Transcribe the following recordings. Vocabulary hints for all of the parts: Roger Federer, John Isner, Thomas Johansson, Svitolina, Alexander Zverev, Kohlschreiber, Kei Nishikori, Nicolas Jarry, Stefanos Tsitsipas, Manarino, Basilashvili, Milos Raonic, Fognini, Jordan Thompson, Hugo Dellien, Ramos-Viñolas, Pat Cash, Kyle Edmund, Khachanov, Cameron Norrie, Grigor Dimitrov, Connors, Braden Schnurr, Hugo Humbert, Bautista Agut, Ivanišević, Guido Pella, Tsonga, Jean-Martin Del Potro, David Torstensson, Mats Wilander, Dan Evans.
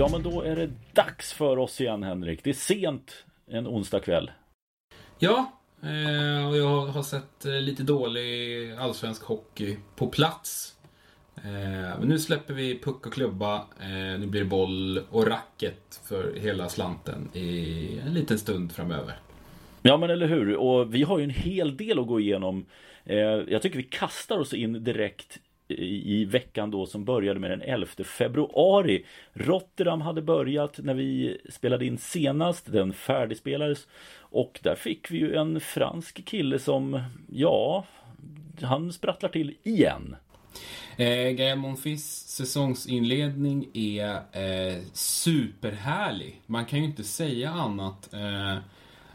Ja, men då är det dags för oss igen, Henrik. Det är sent en onsdag kväll. Ja, och jag har sett lite dålig allsvensk hockey på plats. Men nu släpper vi puck och klubba. Nu blir det boll och racket för hela slanten i en liten stund framöver. Ja, men eller hur? Och vi har ju en hel del att gå igenom. Jag tycker vi kastar oss in direkt i veckan då som började med den 11 februari. Rotterdam hade börjat när vi spelade in senast. Den färdigspelades. Och där fick vi ju en fransk kille som, ja, han sprattlar till igen. Gaël Monfils säsongsinledning är superhärlig. Man kan ju inte säga annat.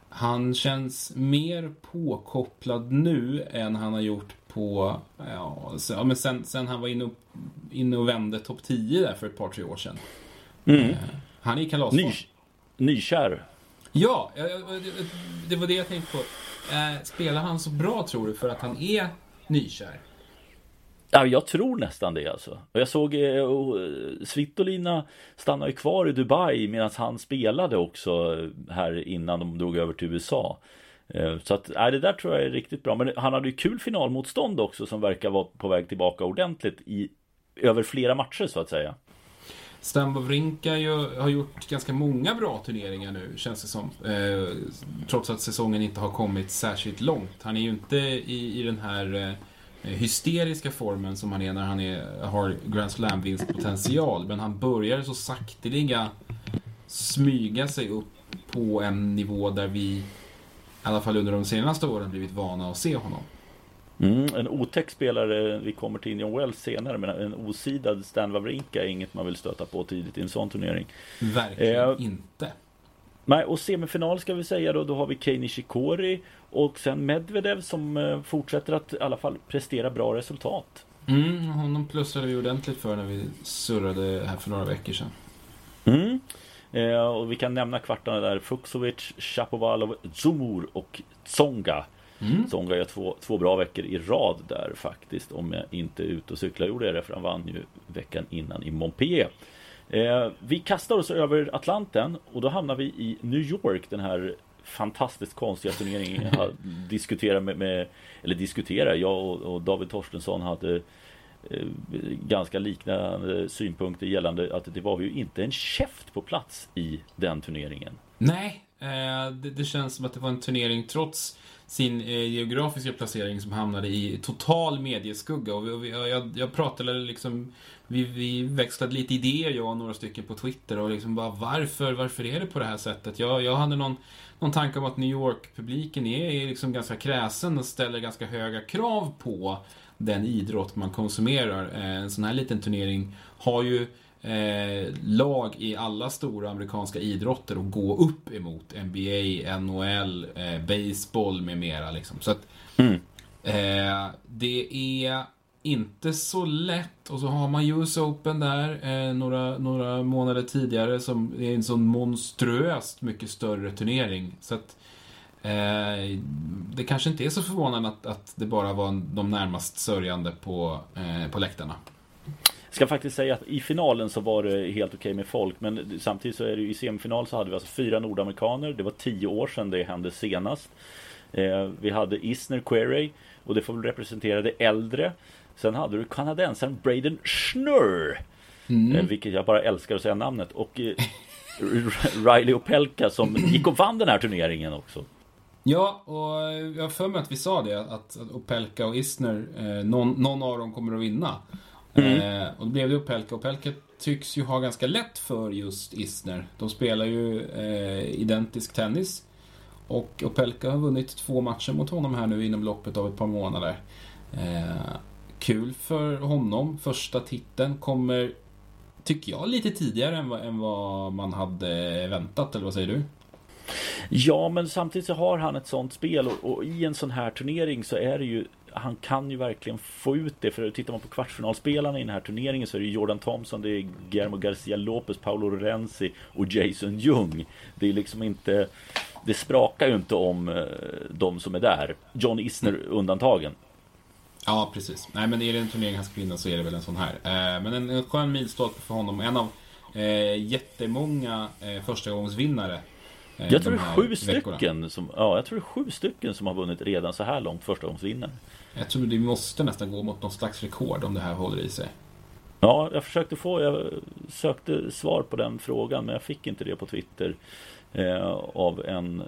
Han känns mer påkopplad nu än han har gjort på, ja, men sen han var inne och vände topp 10 där för ett par, tre år sedan. Han är i kalasform. Nykär. Ja, det var det jag tänkte på. Spelar han så bra, tror du, för att han är nykär? Ja, jag tror nästan det alltså. Och jag såg Svitolina stanna ju kvar i Dubai medan han spelade också här innan de drog över till USA. Så att, det där tror jag är riktigt bra. Men han hade ju kul finalmotstånd också som verkar vara på väg tillbaka ordentligt över flera matcher så att säga. Stan Wawrinka har gjort ganska många bra turneringar nu, känns det som. Trots att säsongen inte har kommit särskilt långt. Han är ju inte i den här hysteriska formen som han är när han har Grand Slam vinstpotential, men han börjar så sakteliga smyga sig upp på en nivå där vi i alla fall under de senaste åren blivit vana att se honom. En otäck spelare, vi kommer till Indian Wells senare, men en osidad Stan Wawrinka är inget man vill stöta på tidigt i en sån turnering. Verkligen inte. Nej, och semifinal ska vi säga då har vi Kei Nishikori och sen Medvedev som fortsätter att i alla fall prestera bra resultat. Honom plussade vi ordentligt för när vi surrade här för några veckor sedan. Och vi kan nämna kvartarna där: Fučsovics, Shapovalov, Zumur och Tsonga. Tsonga gör två bra veckor i rad där faktiskt, om jag inte är ute och cyklar. Gjorde jag det, för han vann ju veckan innan i Montpellier. Vi kastar oss över Atlanten och då hamnar vi i New York, den här fantastiskt konstiga turneringen jag diskuterade jag och David Torstensson hade ganska liknande synpunkter gällande att det var ju inte en käft på plats i den turneringen. Nej, det känns som att det var en turnering trots sin geografiska placering som hamnade i total medieskugga. Och jag pratade liksom, vi växlade lite idéer, jag och några stycken på Twitter, och liksom bara, varför är det på det här sättet? Jag hade någon tanke om att New York-publiken är liksom ganska kräsen och ställer ganska höga krav på den idrott man konsumerar. En sån här liten turnering har ju lag i alla stora amerikanska idrotter att gå upp emot, NBA, NHL, baseball med mera liksom. Så att, det är inte så lätt. Och så har man US Open där några månader tidigare, som är en sån monstruöst mycket större turnering. Så att det kanske inte är så förvånande att det bara var de närmast sörjande på läktarna. Jag ska faktiskt säga att i finalen så var det helt okej med folk, men samtidigt så är det ju, i semifinal så hade vi alltså 4 nordamerikaner. Det var 10 år sedan det hände senast. Vi hade Isner, Querrey, och det får väl representera det äldre. Sen hade du kanadensaren Braden Schnurr, vilket jag bara älskar att säga namnet, och Reilly Opelka som gick och vann den här turneringen också. Ja, och jag för mig att vi sa det, att Opelka och Isner, någon av dem kommer att vinna. Och då blev det Opelka. Opelka tycks ju ha ganska lätt för just Isner. De spelar ju identisk tennis, och Opelka har vunnit 2 matcher mot honom här nu inom loppet av ett par månader. Kul för honom. Första titeln kommer, tycker jag, lite tidigare än vad man hade väntat, eller vad säger du? Ja, men samtidigt så har han ett sånt spel, och i en sån här turnering så är det ju, han kan ju verkligen få ut det. För tittar man på kvartsfinalspelarna i den här turneringen så är det Jordan Thompson, det är Guillermo Garcia Lopez, Paolo Renzi och Jason Jung. Det är liksom inte, det sprakar ju inte om de som är där, John Isner undantagen. Ja, precis. Nej, men är det en turnering hans kvinna så är det väl en sån här. Men en skön milstolpe för honom. En av jättemånga förstagångsvinnare. Jag tror det är 7 stycken som, ja, jag tror det är 7 stycken som har vunnit redan så här långt förstagångsvinnare. Jag tror det måste nästan gå mot någon slags rekord om det här håller i sig. Ja, jag sökte svar på den frågan, men jag fick inte det på Twitter av en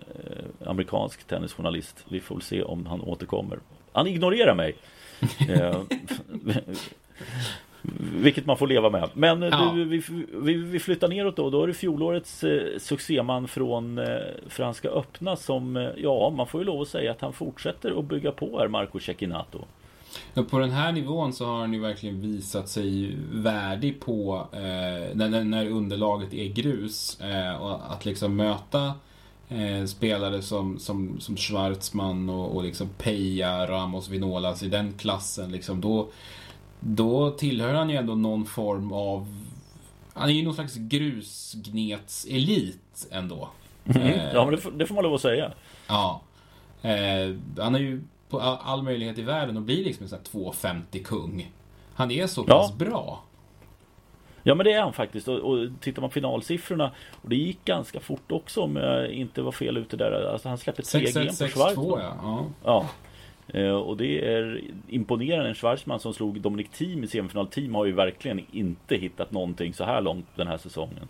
amerikansk tennisjournalist. Vi får se om han återkommer. Han ignorerar mig. Vilket man får leva med. Men ja, vi flyttar neråt då. Då är det fjolårets succéman från Franska öppna som, ja, man får ju lov att säga att han fortsätter att bygga på här, Marco Cecchinato. På den här nivån så har han ju verkligen visat sig värdig på när underlaget är grus, och att liksom möta spelare som Schwartzman och liksom Peja, Ramos-Viñolas i den klassen liksom, då tillhör han ju ändå någon form av, han är ju någon slags grusgnetselit ändå. Ja, men det får man lov att säga. Ja, han är ju på all möjlighet i världen och blir liksom en sån här 250 kung. Han är så pass bra. Ja, men det är han faktiskt. Och tittar man på finalsiffrorna, och det gick ganska fort också om jag inte var fel ute där. Alltså han släppte 3-1 på Schwartzman. Ja. Och det är imponerande. En Schwartzman som slog Dominic Thiem i semifinal. Thiem har ju verkligen inte hittat någonting så här långt den här säsongen.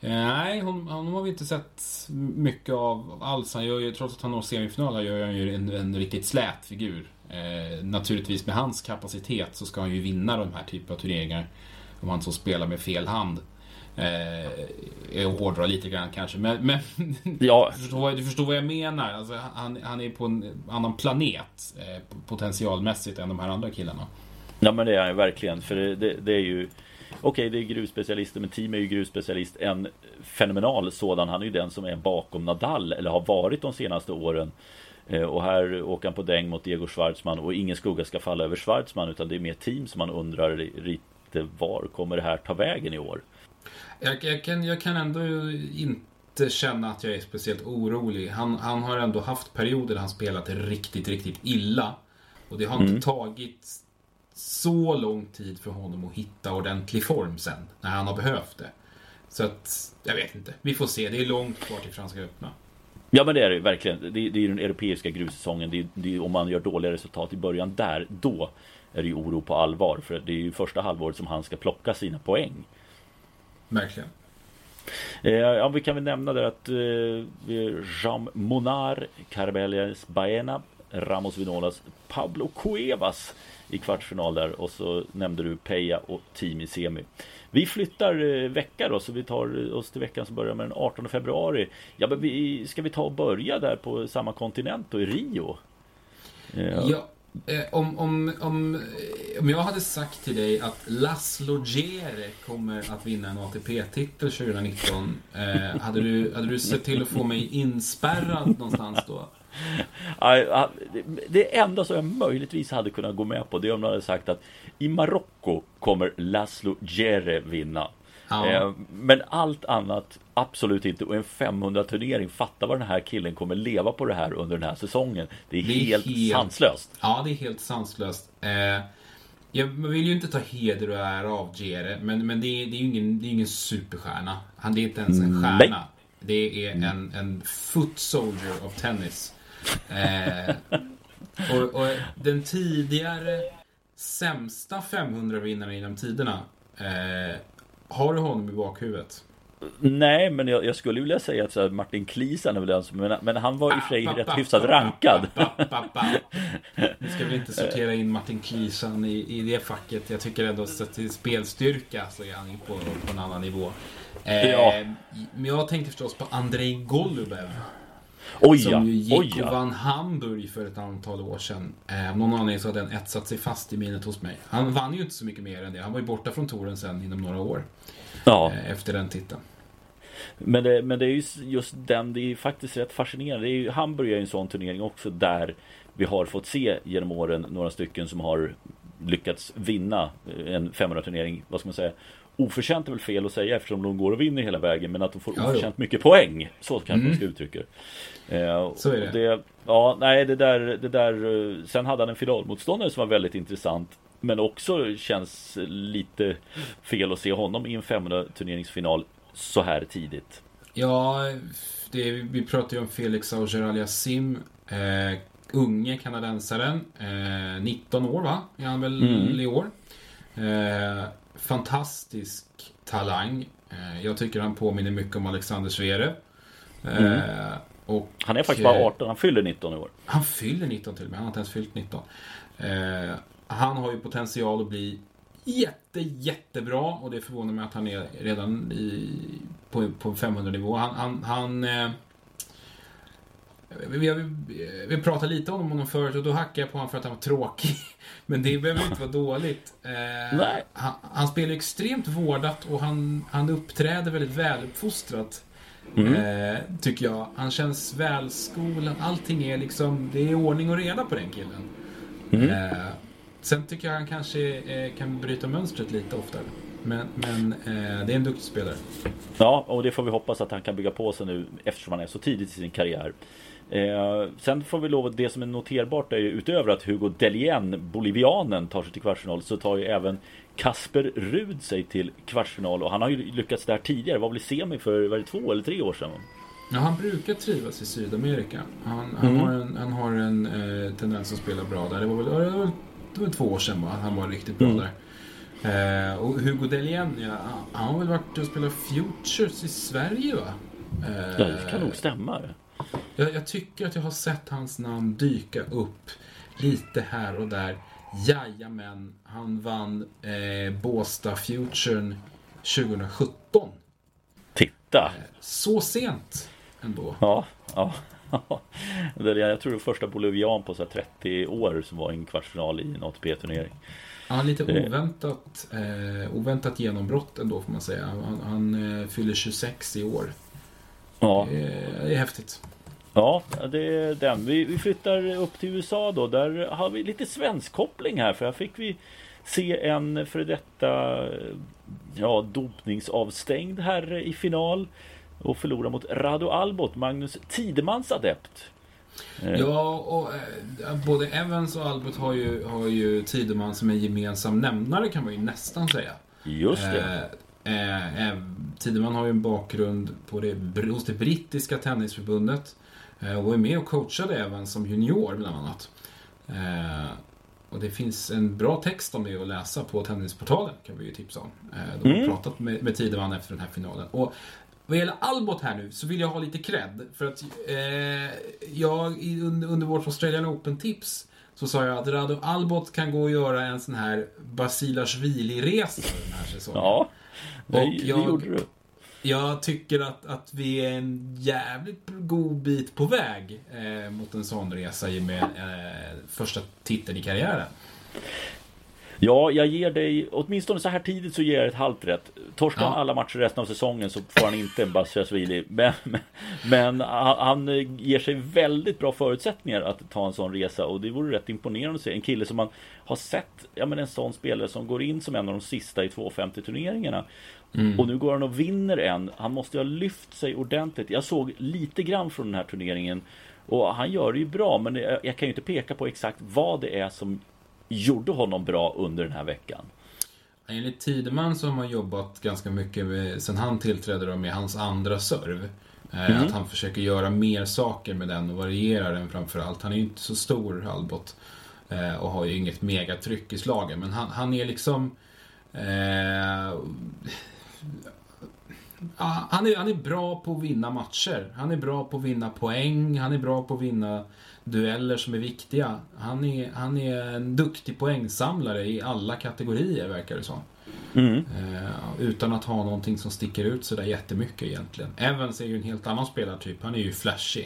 Nej, hon har vi inte sett mycket av alls. Han gör ju, trots att han når semifinaler, gör han ju en riktigt slät figur. Naturligtvis med hans kapacitet så ska han ju vinna de här typen av turneringar om han så spelar med fel hand. Jag hårdrar lite grann kanske, men ja. du förstår vad jag menar. Alltså, han är på en annan planet potentialmässigt än de här andra killarna. Ja, men det är han ju verkligen, för det är ju okej, det är grusspecialister, men Thiem är ju grusspecialist. En fenomenal sådan. Han är ju den som är bakom Nadal, eller har varit de senaste åren. Och här åker han på däng mot Diego Schwartzman, och ingen skugga ska falla över Schwartzman, utan det är mer Thiem som man undrar lite, var kommer det här ta vägen i år? Jag kan ändå inte känna att jag är speciellt orolig. Han har ändå haft perioder han spelat riktigt, riktigt illa. Och det har inte tagit så lång tid för honom att hitta ordentlig form sen, när han har behövt det. Så att, jag vet inte. Vi får se, det är långt kvar till Franska öppna. Ja, men det är det verkligen. Det är den europeiska grussäsongen. Om man gör dåliga resultat i början där, då är det ju oro på allvar. För det är ju första halvåret som han ska plocka sina poäng. Verkligen. Ja, vi kan väl nämna där att Jean Monard, Carabellias Baena, Ramos-Viñolas, Pablo Cuevas i kvartsfinal där, och så nämnde du Peja och Thiem i semi. Vi flyttar vecka då, så vi tar oss till veckan som börjar med den 18 februari. Ja, men ska vi ta och börja där på samma kontinent då, i Rio? Ja, om jag hade sagt till dig att Laslo Đere kommer att vinna en ATP-titel 2019, hade du sett till att få mig inspärrad någonstans då? Det enda som jag möjligtvis hade kunnat gå med på, det är om man hade sagt att i Marocko kommer Laslo Đere vinna. Ja. Men allt annat absolut inte. Och en 500-turnering, fatta vad den här killen kommer leva på det här under den här säsongen. Det är helt sanslöst. Ja, det är helt sanslöst. Jag vill ju inte ta heder och ära av Đere, men det är ingen superstjärna. Det är inte ens en stjärna. Nej. Det är en foot soldier av tennis. Och den tidigare sämsta 500-vinnaren inom tiderna, har du honom i bakhuvudet? Nej, men jag skulle vilja säga att så här, Martin Klisan är väl den som, men han var i sig rätt hyfsat rankad. Nu ska vi inte sortera in Martin Klisan i det facket. Jag tycker ändå att till spelstyrka så är han på en annan nivå. Men jag tänkte förstås på Andrei Golubev. Som ju gick och vann Hamburg för ett antal år sedan. Om någon anledning så hade den etsat sig fast i minnet hos mig. Han vann ju inte så mycket mer än det. Han var ju borta från touren sen inom några år efter den titeln. Men det är ju just den, det är faktiskt rätt fascinerande. Det är ju, Hamburg är ju en sån turnering också, där vi har fått se genom åren några stycken som har lyckats vinna en 500-turnering, vad ska man säga. Oförtjänt är väl fel att säga, eftersom de går och vinner hela vägen, men att de får oförtjänt mycket poäng, så kanske man ska uttrycka så är det. Sen hade han en finalmotståndare som var väldigt intressant, Men också känns lite fel att se honom i en 500-turneringsfinal så här tidigt. Ja, vi pratar ju om Félix Auger-Aliassime, unge kanadensaren, 19 år va? Är han väl i år? Fantastisk talang. Jag tycker han påminner mycket om Alexander Zverev. Han är faktiskt bara 18, han fyller 19 i år. Han fyller 19 till och med, han har inte ens fyllt 19. Han har ju potential att bli jättebra, och det förvånar mig att han är redan på 500-nivå. Vi pratade lite om honom förut och då hackade jag på honom för att han var tråkig. Men det behöver inte vara dåligt. Han spelar extremt vårdat och han uppträder väldigt väluppfostrat. Tycker jag. Han känns välskolad. Allting är liksom, det är ordning och reda på den killen. Sen tycker jag han kanske kan bryta mönstret lite oftare. Men det är en duktig spelare. Ja, och det får vi hoppas att han kan bygga på sig nu, eftersom han är så tidigt i sin karriär. Sen får vi lov att det som är noterbart är ju, utöver att Hugo Dellien, bolivianen, tar sig till kvartsfinal, så tar ju även Casper Ruud sig till kvartsfinal. Och han har ju lyckats där tidigare. Var väl semi för 2 eller 3 år sedan? Ja, han brukar trivas i Sydamerika. Han har en tendens att spela bra där. Det var 2 år sedan han var riktigt bra där. Och Hugo Dellien, han har väl varit och spelat Futures i Sverige va? Det kan nog stämma. Jag tycker att jag har sett hans namn dyka upp lite här och där. Jajamän, han vann Båstad Futuren 2017. Titta! Så sent ändå. Ja. Jag tror det första bolivian på så här 30 år som var i en kvartsfinal i en ATP-turnering. Ja, lite oväntat genombrott ändå får man säga. Han fyller 26 i år. Ja. Det är häftigt. Ja, det är den. Vi flyttar upp till USA då. Där har vi lite svensk koppling här. För här fick vi se en före detta dopningsavstängd här i final och förlora mot Radu Albot, Magnus Tidemans adept. Ja, och både Evans och Albot har ju Tideman som en gemensam nämnare, kan man ju nästan säga. Just det. Tideman har ju en bakgrund hos det brittiska tennisförbundet och är med och coachade Evans som junior bland annat. Och det finns en bra text om det att läsa på tennisportalen, kan vi ju tipsa om. De har pratat med Tideman efter den här finalen. Och vad gäller Albot här nu så vill jag ha lite cred. För att jag under vårt Australian Open-tips så sa jag att Radu Albot kan gå och göra en sån här Basilashvili-resa den här säsongen. Ja, det gjorde du. Jag tycker att vi är en jävligt god bit på väg mot en sån resa i och med första titeln i karriären. Ja, jag ger dig, åtminstone så här tidigt så ger jag ett halvt rätt. Torskar han alla matcher resten av säsongen så får han inte en Basilashvili. Men han ger sig väldigt bra förutsättningar att ta en sån resa. Och det vore rätt imponerande att se. En kille som man har sett, en sån spelare som går in som en av de sista i 250-turneringarna. Och nu går han och vinner en. Han måste ju ha lyft sig ordentligt. Jag såg lite grann från den här turneringen. Och han gör det ju bra, men jag kan ju inte peka på exakt vad det är som gjorde honom bra under den här veckan. Enligt Tideman så har man jobbat ganska mycket sen han tillträdde med hans andra serv. Att han försöker göra mer saker med den och variera den framförallt. Han är ju inte så stor, Albot, och har ju inget megatryck i slagen. Men han är liksom... han är bra på att vinna matcher. Han är bra på att vinna poäng. Han är bra på att vinna dueller som är viktiga. Han är en duktig poängsamlare i alla kategorier, verkar det som. Utan att ha någonting som sticker ut så där jättemycket egentligen. Evans är ju en helt annan spelartyp. Han är ju flashy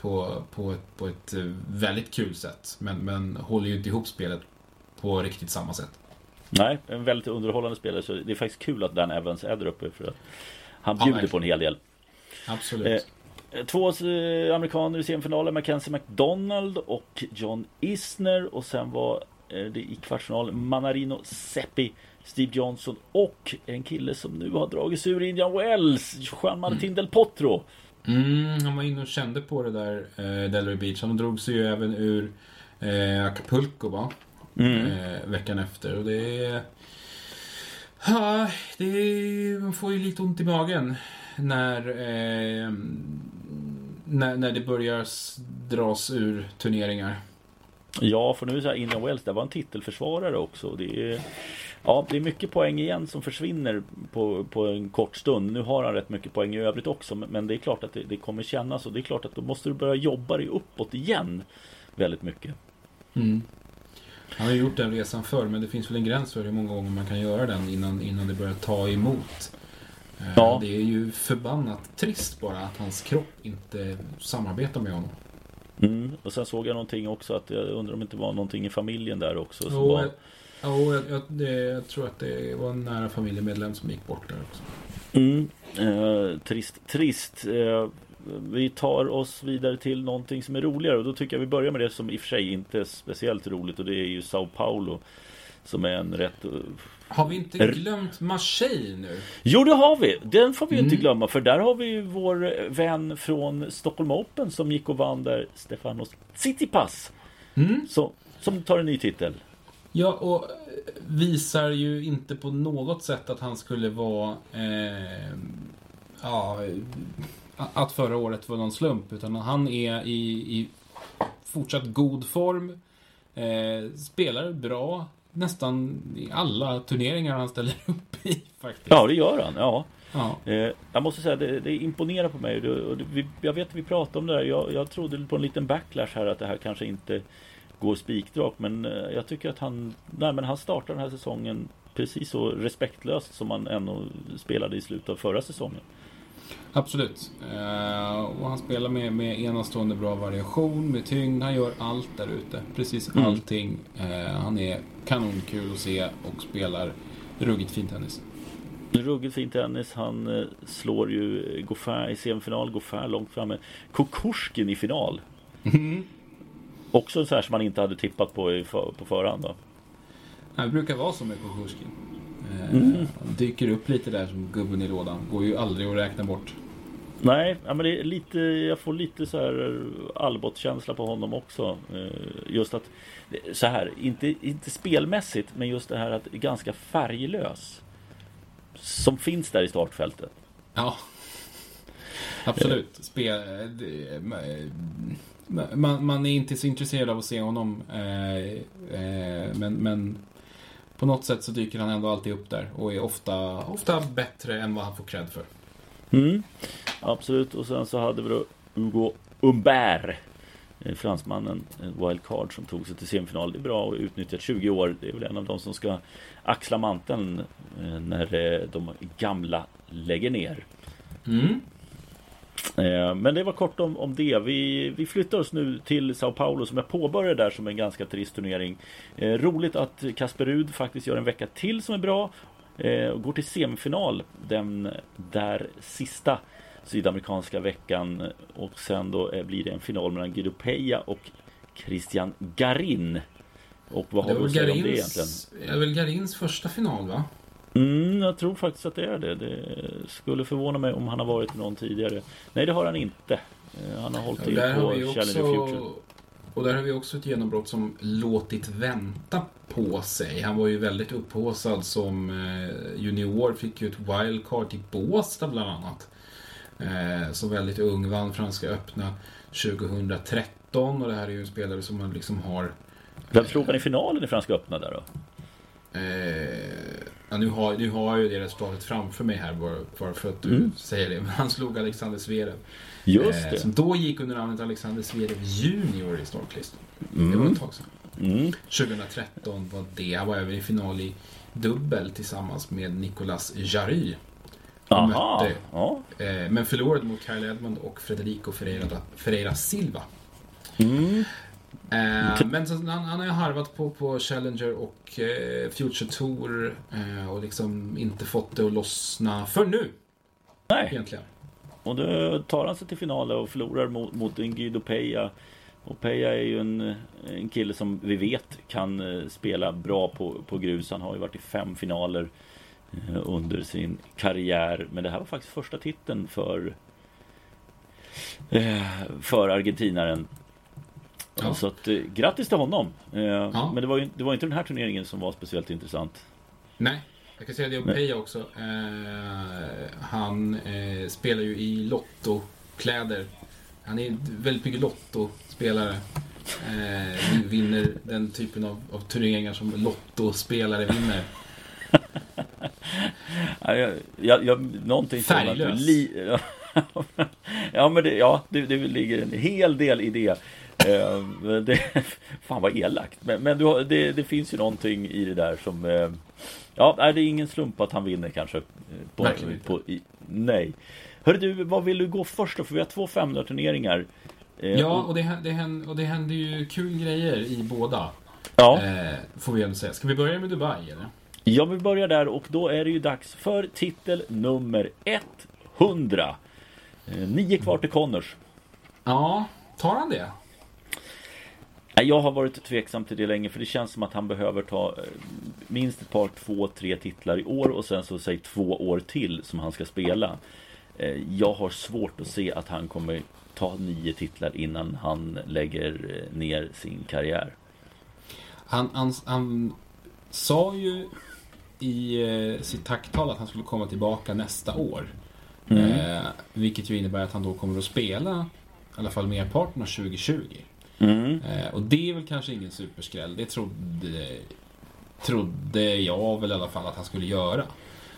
på ett väldigt kul sätt. Men håller ju inte ihop spelet på riktigt samma sätt. Nej, en väldigt underhållande spelare. Så det är faktiskt kul att Dan Evans är där uppe, för att han bjuder på en hel del. Absolut. 2 amerikaner i semifinalen, Mackenzie McDonald och John Isner. Och sen var det i kvartsfinalen Manarino, Seppi, Steve Johnson och en kille som nu har dragits ur Indian Wells, Jean-Martin Del Potro. Han var inne och kände på det där Delray Beach. Han drog sig ju även ur Acapulco va? veckan efter. Och det är... Ja, det är, man får ju lite ont i magen när det börjar dras ur turneringar. Ja, för nu är det så här, Indian Wells, det var en titelförsvarare också. Det är, ja, det är mycket poäng igen som försvinner på en kort stund. Nu har han rätt mycket poäng i övrigt också, men det är klart att det kommer kännas, och det är klart att då måste du börja jobba dig uppåt igen väldigt mycket. Mm. Han har gjort den resan förr, men det finns väl en gräns för hur många gånger man kan göra den innan det börjar ta emot. Ja. Det är ju förbannat trist bara att hans kropp inte samarbetar med honom. Mm. Och sen såg jag någonting också, att jag undrar om det inte var någonting i familjen där också. Jo, var... jag tror att det var en nära familjemedlem som gick bort där också. Mm. Trist. Vi tar oss vidare till någonting som är roligare, och då tycker jag vi börjar med det som i och för sig inte är speciellt roligt, och det är ju Sao Paulo som är en rätt... Har vi inte glömt Marseille nu? Jo, det har vi. Den får vi inte glömma, för där har vi ju vår vän från Stockholm Open som gick och vann där, Stefanos Tsitsipas, som tar en ny titel. Ja, och visar ju inte på något sätt att han skulle vara... att förra året var någon slump, utan han är i fortsatt god form, spelar bra nästan i alla turneringar han ställer upp i faktiskt. Ja, det gör han, ja. Jag måste säga, det imponerar på mig, jag vet att vi pratade om det här. Jag trodde på en liten backlash här, att det här kanske inte går spikdrag, men jag tycker att han startar den här säsongen precis så respektlöst som han ändå spelade i slutet av förra säsongen. Absolut. Och han spelar med enastående bra variation, med tyngd, han gör allt där ute, precis allting. Han är kanonkul att se och spelar ruggigt fin tennis. Han slår ju Goffin i semifinal, Goffin långt framme, Kokorskin i final. Också så här som man inte hade tippat på förhand då. Han brukar vara som med Kokorskin. Dyker upp lite där som gubben i lådan. Går ju aldrig att räkna bort. Nej, men det är lite, jag får lite så här Albot-känsla på honom också. Just att så här, inte spelmässigt, men just det här att ganska färglös som finns där i startfältet. Ja. Absolut. Man är inte så intresserad av att se honom, men på något sätt så dyker han ändå alltid upp där och är ofta bättre än vad han får cred för. Absolut. Och sen så hade vi då Hugo Humbert, fransmannen, wildcard, som tog sig till semifinal. Det är bra och utnyttjat 20 år. Det är väl en av de som ska axla manteln när de gamla lägger ner. Men det var kort om det. Vi flyttar oss nu till Sao Paulo, som jag påbörjade där som en ganska trist turnering. Roligt att Casper Ruud faktiskt gör en vecka till som är bra, och går till semifinal den där sista sydamerikanska veckan. Och sen då blir det en final mellan Guido Pella och Christian Garin. Och vad har du att säga om det egentligen? Det är väl Garins första final, va? Jag tror faktiskt att det är det. Det skulle förvåna mig om han har varit någon tidigare. Nej, det har han inte. Han har hållit till på Challenger Future. Och där har vi också ett genombrott som låtit vänta på sig. Han var ju väldigt upphåsad som junior. Fick ju ett wildcard till Båstad bland annat. Som väldigt ung, vann Franska öppna 2013. Och det här är ju en spelare som man liksom har... Vem slog han i finalen i Franska öppna där då? Nu har jag ju det resultatet framför mig här, bara för att du säger det. Men han slog Alexander Zverev. Just det. Som då gick under namnet Alexander Zverev Junior i startlistan. Det var ett tag sedan. 2013 var det. Han var även i final i dubbel tillsammans med Nicolas Jarry. Men förlorade mot Kyle Edmund och Frederico Ferreira Silva. Men så, han har ju harvat på Challenger och Future Tour, och liksom inte fått det att lossna för nu. Nej. Egentligen. Och då tar han sig till finalen och förlorar mot Guido Pella. Och Peja är ju en kille som vi vet kan spela bra på grus. Han har ju varit i 5 finaler under sin karriär. Men det här var faktiskt första titeln för argentinaren. Ja. Så att, grattis till honom. Men det var inte den här turneringen som var speciellt intressant. Nej, jag kan säga det om Peja också. Han spelar ju i lottokläder. Han är väldigt mycket lottospelare. Vinner den typen av turneringar som lottospelare vinner. Färglös. Ja, men det ligger en hel del i det. Fan vad elakt. Men det finns ju någonting i det där som... det är ingen slump att han vinner kanske. Nej. Hörru du, vad vill du gå först då? För vi har 2 500-turneringar. Ja, och det händer ju kul grejer i båda. Ja. Får vi ändå säga. Ska vi börja med Dubai eller? Ja, vi börjar där och då är det ju dags för titel nummer 100. 9 kvar till Connors. Ja, tar han det? Jag har varit tveksam till det länge, för det känns som att han behöver ta minst ett par 2-3 titlar i år och sen så säg 2 år till som han ska spela. Jag har svårt att se att han kommer ta 9 titlar innan han lägger ner sin karriär. Han sa ju i sitt tacktal att han skulle komma tillbaka nästa år. Vilket ju innebär att han då kommer att spela i alla fall merparten av 2020. Och det är väl kanske ingen superskräll. Det trodde jag väl i alla fall att han skulle göra.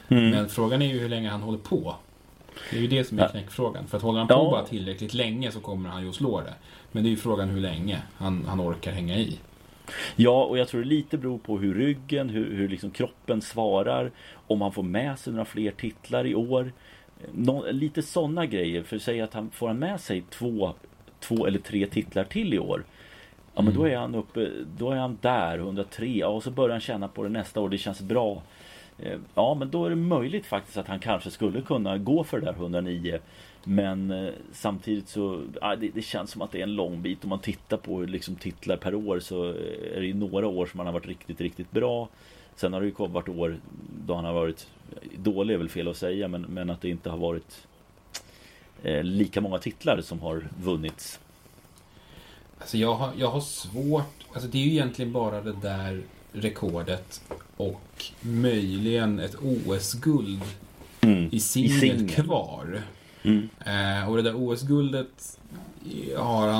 Men frågan är ju hur länge han håller på. Det är ju det som är knäckfrågan. För att håller han på bara tillräckligt länge så kommer han ju att slå det. Men det är ju frågan hur länge han orkar hänga i. Ja, och jag tror det lite beror på hur ryggen, hur liksom kroppen svarar. Om han får med sig några fler titlar i år. Lite sådana grejer. För att säga att han får med sig 2 eller 3 titlar till i år. Ja, men då är han uppe, då är han där 103. Ja, och så börjar han känna på det nästa år. Det känns bra. Ja, men då är det möjligt faktiskt att han kanske skulle kunna gå för det där 109. Men samtidigt så det känns som att det är en lång bit. Om man tittar på liksom titlar per år så är det ju några år som han har varit riktigt, riktigt bra. Sen har det ju kommit vart år då han har varit dålig, är väl fel att säga, men att det inte har varit lika många titlar som har vunnits. Alltså jag har svårt, alltså det är ju egentligen bara det där rekordet och möjligen ett OS-guld i singel kvar. Och det där OS-guldet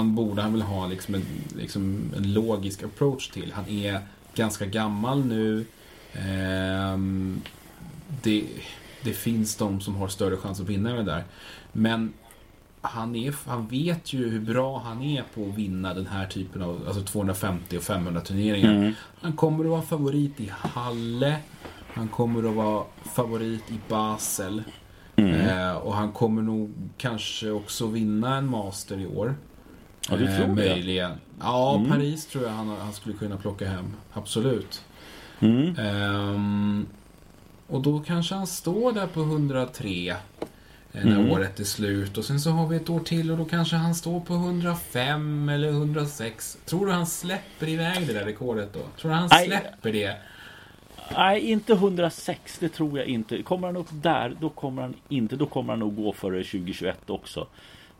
borde han väl ha liksom en logisk approach till. Han är ganska gammal nu. Det finns de som har större chans att vinna med det där. Men han vet ju hur bra han är på att vinna den här typen av, alltså 250 och 500 turneringar. Han kommer att vara favorit i Halle. Han kommer att vara favorit i Basel. Och han kommer nog kanske också vinna en master i år. Ja, du tror möjligen. Ja, Paris tror jag han skulle kunna plocka hem. Absolut. Och då kanske han står där på 103 när året är slut. Och sen så har vi ett år till och då kanske han står på 105 eller 106. Tror du han släpper iväg det där rekordet då? Tror du han släpper det? Nej, inte 106, det tror jag inte. Kommer han upp där, då kommer han inte. Då kommer han nog gå för 2021 också.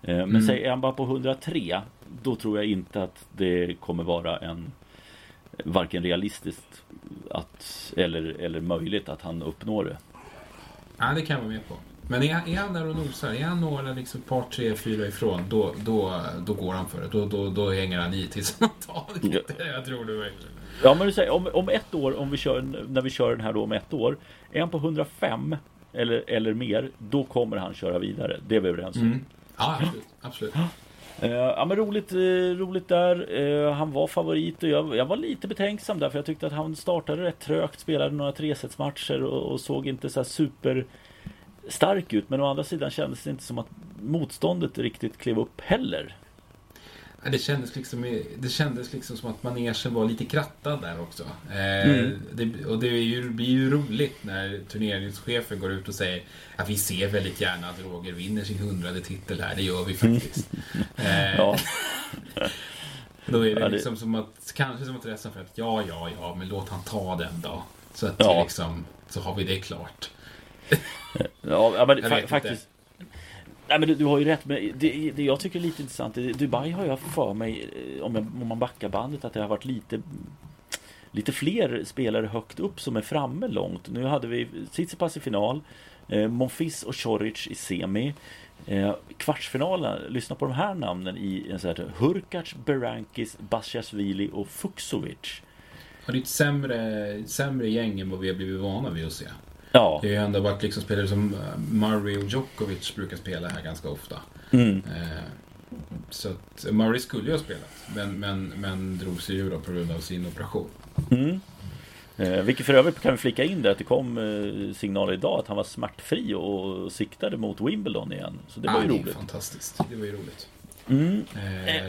Men säger han bara på 103, då tror jag inte att det kommer vara en... varken realistiskt eller möjligt att han uppnår det. Ja, det kan man med på. Men är han där och nosar, är han några liksom par 3-4 ifrån, då går han för det. Då hänger han i tills han tar det. Jag tror det verkligen. Ja, men du säger om ett år, när vi kör den här då om ett år, är han på 105 eller mer, då kommer han köra vidare. Det är vi överens om. Ja, absolut. Ja, men roligt där. Han var favorit och jag var lite betänksam där, för jag tyckte att han startade rätt trögt, spelade några tresetsmatcher och såg inte så här super stark ut, men å andra sidan kändes det inte som att motståndet riktigt klev upp heller. Ja, det kändes liksom som att manegen var lite krattad där också. Det blir ju roligt när turneringschefen går ut och säger att vi ser väldigt gärna att Roger vinner sin 100:e titel här, det gör vi faktiskt. Då är det liksom som att resten för att ja, men låt han ta den då. Så att liksom, så har vi det klart. Ja, men faktiskt. Nej, men du har ju rätt, men det jag tycker är lite intressant, Dubai har jag för mig, om man backar bandet, att det har varit lite fler spelare högt upp som är framme långt. Nu hade vi Tsitsipas i final, Monfils och Ćorić i semi, kvartsfinalen, lyssna på de här namnen i en så här: Hurkacz, Berankis, Basilashvili och Fučsovics. Har det ett sämre gäng än vad vi har blivit vana vid att se. Ja. Det har ju ändå varit liksom spelare som Murray och Djokovic brukar spela här ganska ofta. Mm. Så att Murray skulle ju ha spelat, men drog sig ur på grund av sin operation. Mm. Vilket för övrigt kan vi flika in där att det kom signaler idag att han var smärtfri och siktade mot Wimbledon igen. Så det var ju roligt. Fantastiskt. Det var ju roligt. Mm.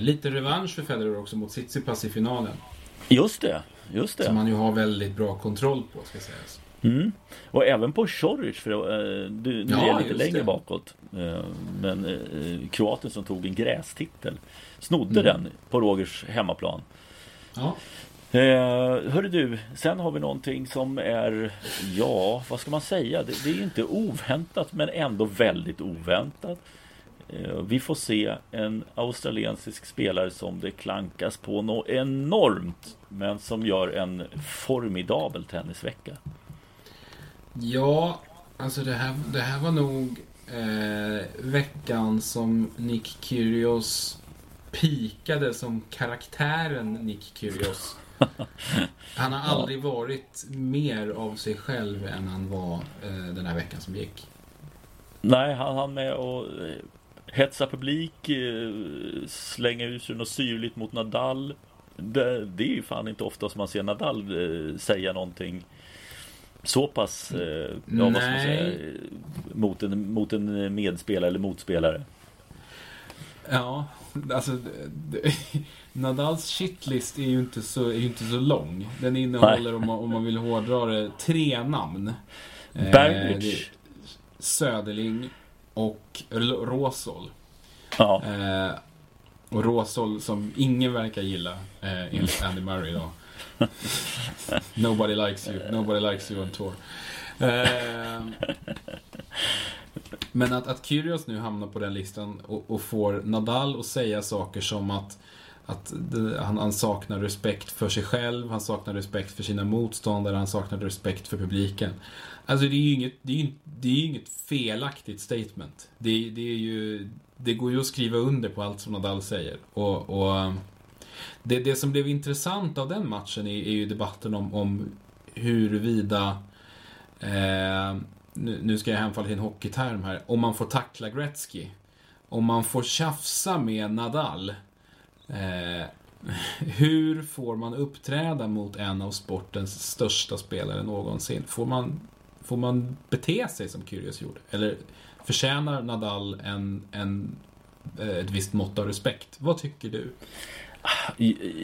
Lite revansch för Federer också mot Tsitsipas i finalen. Just det. Som han ju har väldigt bra kontroll på, ska sägas. Mm. Och även på Ćorić, för nu är det lite längre bakåt, men kroaten som tog en grästitel snodde den på Rogers hemmaplan. Ja. Hörru du, sen har vi någonting som är, vad ska man säga, det är inte oväntat men ändå väldigt oväntat. Vi får se en australiensisk spelare som det klankas på något enormt, men som gör en formidabel tennisvecka. Ja, alltså det här var nog veckan som Nick Kyrgios pikade som karaktären Nick Kyrgios. Han har aldrig varit mer av sig själv än han var den här veckan som gick. Nej, han hann med att hetsa publik, slänga ut sig något syrligt mot Nadal. Det är ju fan inte ofta som man ser Nadal säga någonting så pass vad ska man säga, mot en medspelare eller motspelare. Ja, alltså Nadals shitlist är ju inte så lång. Den innehåller, om man vill hårdra det, 3 namn. Berdic, Söderling och Rosol. Ja. Och Rosol som ingen verkar gilla enligt Andy Murray då. Nobody likes you on tour. Men att Kyrgios nu hamnar på den listan och får Nadal att säga saker som att han saknar respekt för sig själv, han saknar respekt för sina motståndare, han saknar respekt för publiken. Alltså det är ju inget felaktigt statement. Det går ju att skriva under på allt som Nadal säger. Och det som blev intressant av den matchen är ju debatten om huruvida nu ska jag hänfalla till en hockeyterm här, om man får tackla Gretzky, om man får tjafsa med Nadal, hur får man uppträda mot en av sportens största spelare någonsin? Får man bete sig som Kyrgios gjorde, eller förtjänar Nadal ett visst mått av respekt? Vad tycker du?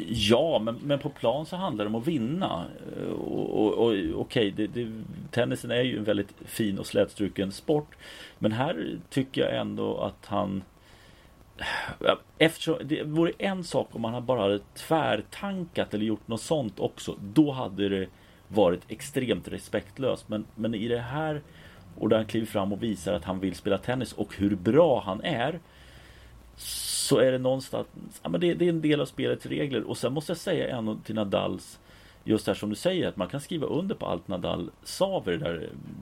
Ja, men på plan så handlar det om att vinna. Tennisen är ju en väldigt fin och slätstruken sport, men här tycker jag ändå att han, eftersom det vore en sak om han bara hade tvärtankat eller gjort något sånt också, då hade det varit extremt respektlöst, men i det här, och där han kliver fram och visar att han vill spela tennis och hur bra han är, så är det någonstans, ja, men det är en del av spelets regler. Och sen måste jag säga en till Nadals, just här som du säger, att man kan skriva under på allt Nadal sa vid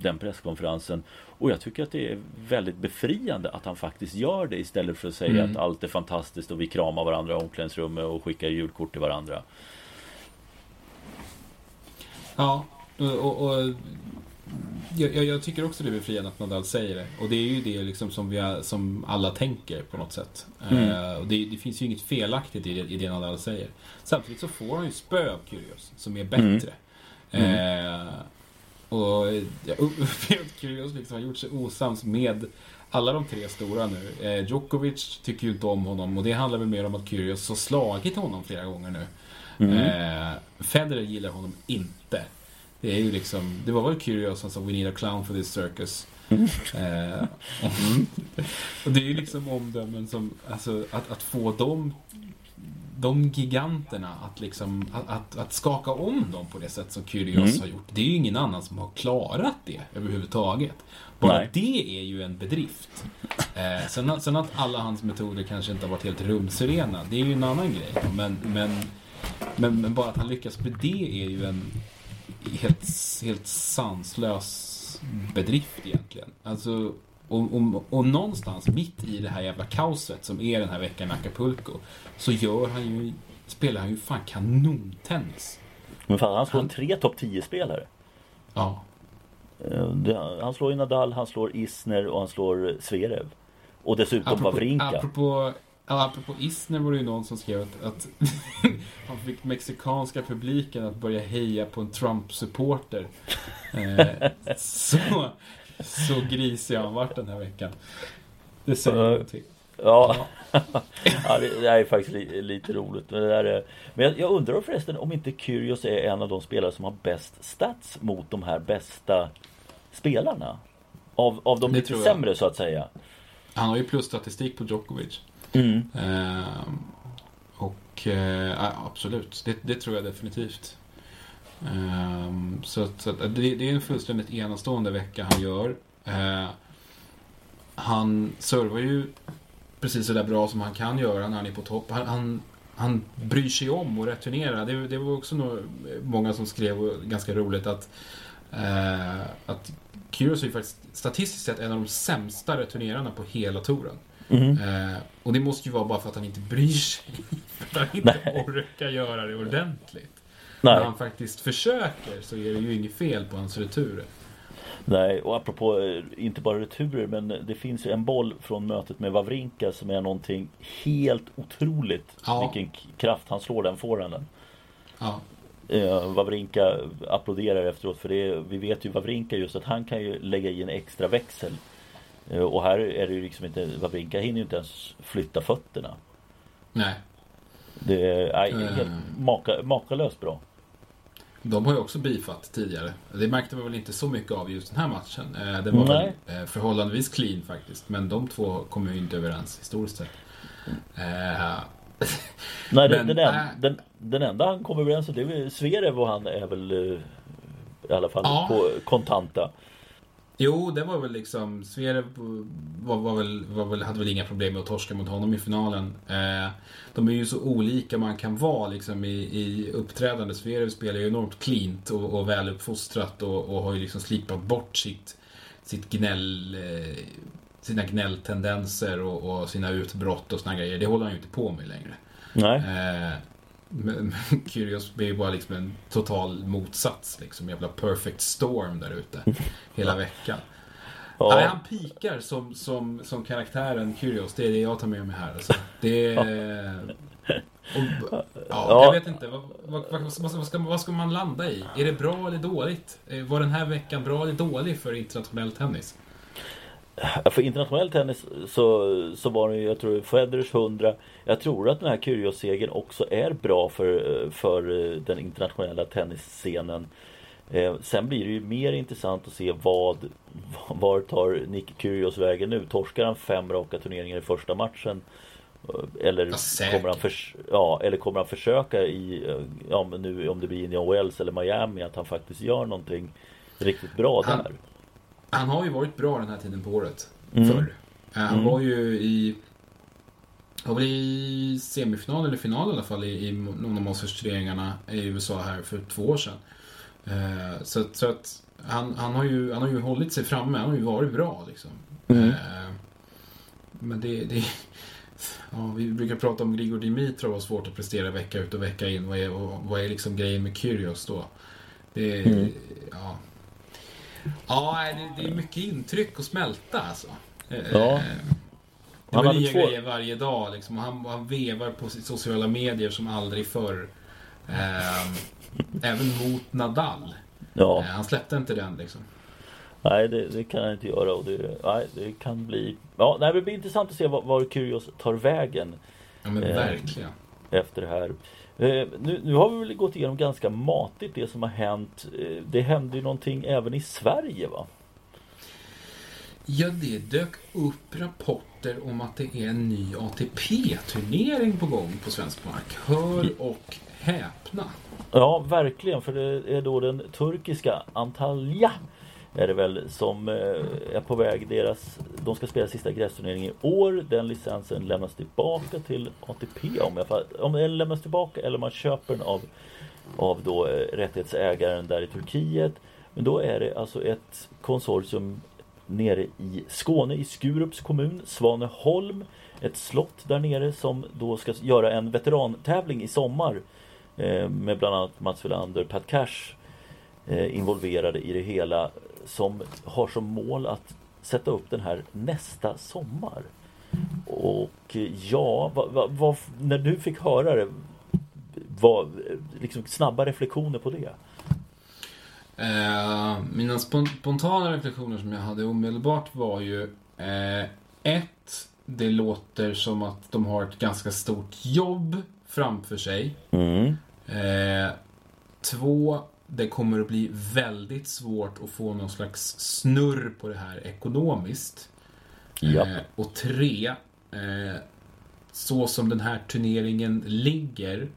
den presskonferensen, och jag tycker att det är väldigt befriande att han faktiskt gör det, istället för att säga att allt är fantastiskt och vi kramar varandra i omklädningsrummet och skickar julkort till varandra. Ja, och jag tycker också det är befriande att Nadal säger det. Och det är ju det liksom som alla tänker på något sätt. Och det finns ju inget felaktigt i det Nadal säger. Samtidigt så får han ju spö av Kyrgios som är bättre. Och jag upplever att Kyrgios liksom har gjort sig osams med alla de 3 stora nu. Djokovic tycker ju inte om honom, och det handlar väl mer om att Kyrgios har slagit honom flera gånger nu. Federer gillar honom inte. Det är ju liksom, det var väl Kyrgios som sa "We need a clown for this circus". Och det är ju liksom omdömen som, alltså, att få dem de giganterna, att liksom att skaka om dem på det sätt som Kyrgios har gjort. Det är ju ingen annan som har klarat det överhuvudtaget. Bara det är ju en bedrift. Sen att alla hans metoder kanske inte har varit helt rumsrena, det är ju en annan grej. Men bara att han lyckas med det är ju en helt sanslös bedrift egentligen. Alltså, och någonstans mitt i det här jävla kaoset som är den här veckan i Acapulco, så spelar han ju fan kanontennis. Men fan, han slår 3 topp 10 spelare. Ja. Han slår ju Nadal, han slår Isner och han slår Zverev. Och dessutom Wawrinka. Apropå Isner var det ju någon som skrev att han fick mexikanska publiken att börja heja på en Trump-supporter. Så grisig han varit den här veckan. Det säger någonting. Det är faktiskt lite roligt. Men jag undrar förresten om inte Kyrgios är en av de spelare som har bäst stats mot de här bästa spelarna. Av de lite sämre så att säga. Han har ju plusstatistik på Djokovic. Absolut, det tror jag definitivt. Så att det är en fullständigt enastående vecka han gör. Han servar ju precis så där bra som han kan göra när han är på topp. Han bryr sig om och returnerar. Det var också många som skrev, ganska roligt, att Kyrgios är faktiskt statistiskt sett en av de sämsta returnerarna på hela touren. Och det måste ju vara bara för att han inte bryr sig, för att han inte orkar göra det ordentligt. När han faktiskt försöker, så är det ju inget fel på hans returer. Nej, och apropå inte bara returer, men det finns ju en boll från mötet med Wawrinka som är någonting helt otroligt. Vilken kraft han slår den forehanden. Wawrinka applåderar efteråt, för det, vi vet ju Wawrinka just att han kan ju lägga i en extra växel. Och här är det ju liksom inte, Wawrinka hinner ju inte ens flytta fötterna. Nej. Det är helt makalöst bra. De har ju också bifat tidigare. Det märkte man väl inte så mycket av just den här matchen. Det var väl förhållandevis clean faktiskt. Men de två kommer ju inte överens historiskt sett. Nej, den enda han kommer överens, det är Zverev, och han är väl i alla fall på kontanta. Jo, det var väl liksom, Zverev hade väl inga problem med att torska mot honom i finalen. De är ju så olika man kan vara liksom i uppträdande. Zverev spelar ju enormt cleant och väl uppfostrat och har ju liksom slipat bort sitt gnäll, sina gnälltendenser och sina utbrott och såna grejer. Det håller han ju inte på med längre. Nej. Men Kyrgios blir ju bara liksom en total motsats, liksom jävla perfect storm där ute hela veckan. Nej, han pikar som karaktären Kyrgios, det är det jag tar med mig här alltså. Det är... jag vet inte vad ska man landa i? Är det bra eller dåligt? Var den här veckan bra eller dålig för internationell tennis? För internationell tennis så var det ju, jag tror, Federers 100. Jag tror att den här Kyrgios-segern också är bra för den internationella tennisscenen. Sen blir det ju mer intressant att se var tar Nick Kyrgios vägen nu. Torskar han 5 raka turneringar i första matchen? Eller kommer han försöka nu, om det blir i New Orleans eller Miami, att han faktiskt gör någonting riktigt bra där? Han har ju varit bra den här tiden på året förr. Han var ju i semifinal eller final i alla fall i någon av mastersturneringarna i USA här för 2 år sedan. Så att han har ju hållit sig framme. Han har ju varit bra liksom. Men vi brukar prata om Grigor Dimitrov och svårt att prestera vecka ut och vecka in. Vad är liksom grejen med Kyrgios då? Det är mycket intryck att smälta alltså. Det var nya grejer varje dag liksom. Han vevar på sociala medier som aldrig förr. Även mot Nadal. Han släppte inte den liksom. Nej, det kan han inte göra, och det kan bli... det blir intressant att se var Kyrgios tar vägen. Ja, men verkligen. Efter det här. Nu har vi väl gått igenom ganska matigt det som har hänt. Det hände ju någonting även i Sverige, va? Ja, det dök upp rapporter om att det är en ny ATP-turnering på gång på svensk mark. Hör och häpna. Ja, verkligen. För det är då den turkiska Antalya är det väl som är på väg. De ska spela sista grästurneringen i år. Den licensen lämnas tillbaka till ATP om den lämnas tillbaka eller man köper den av då rättighetsägaren där i Turkiet. Men då är det alltså ett konsortium nere i Skåne, i Skurups kommun, Svaneholm, ett slott där nere som då ska göra en veterantävling i sommar med bland annat Mats Wilander, Pat Cash involverade i det hela, som har som mål att sätta upp den här nästa sommar. Och ja, när du fick höra det, vad liksom snabba reflektioner på det? Mina spontana reflektioner som jag hade omedelbart var ju ett, det låter som att de har ett ganska stort jobb framför sig. Två, det kommer att bli väldigt svårt att få någon slags snurr på det här ekonomiskt. Och tre, så som den här turneringen ligger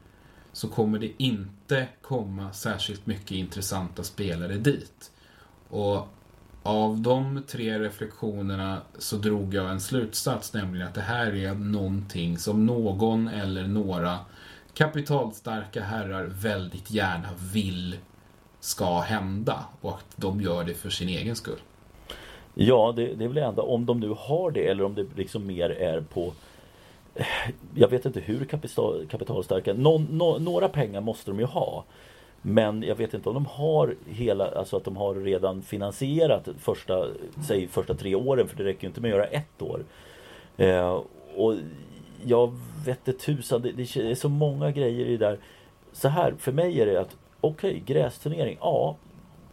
så kommer det inte komma särskilt mycket intressanta spelare dit. Och av de tre reflektionerna så drog jag en slutsats, nämligen att det här är någonting som någon eller några kapitalstarka herrar väldigt gärna vill ska hända och att de gör det för sin egen skull. Ja, det är väl ändå om de nu har det eller om det liksom mer är på... Jag vet inte hur kapitalstarka... Några pengar måste de ju ha. Men jag vet inte om de har hela... Alltså att de har redan finansierat första 3 åren. För det räcker ju inte med att göra 1 år. Och jag vet inte tusan. Det är så många grejer i det där. Så här, för mig är det att... Okej, grästurnering. Ja,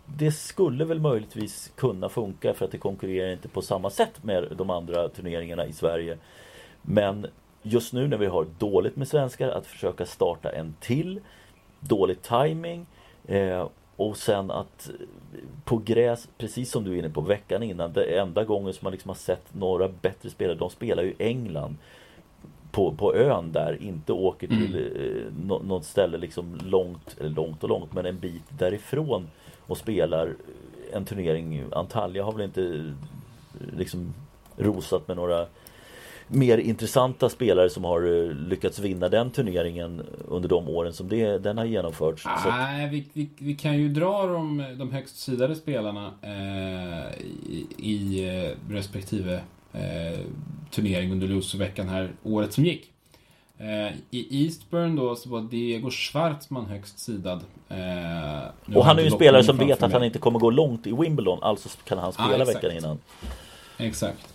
det skulle väl möjligtvis kunna funka. För att det konkurrerar inte på samma sätt med de andra turneringarna i Sverige. Men just nu när vi har dåligt med svenskar att försöka starta en till, dålig timing och sen att på gräs, precis som du är inne på veckan innan, det enda gången som man liksom har sett några bättre spelare, de spelar ju England på ön där, inte åker till något ställe liksom långt, men en bit därifrån och spelar en turnering. Antalya har väl inte liksom rosat med några mer intressanta spelare som har lyckats vinna den turneringen under de åren som den har genomförts. Nej, vi kan ju dra de högst sidade spelarna i respektive turnering under loserveckan här året som gick. I Eastbourne då så var Diego Schwartzman högst sidad. Och han är ju en spelare som vet att han inte kommer gå långt i Wimbledon, alltså kan han spela veckan innan. Exakt.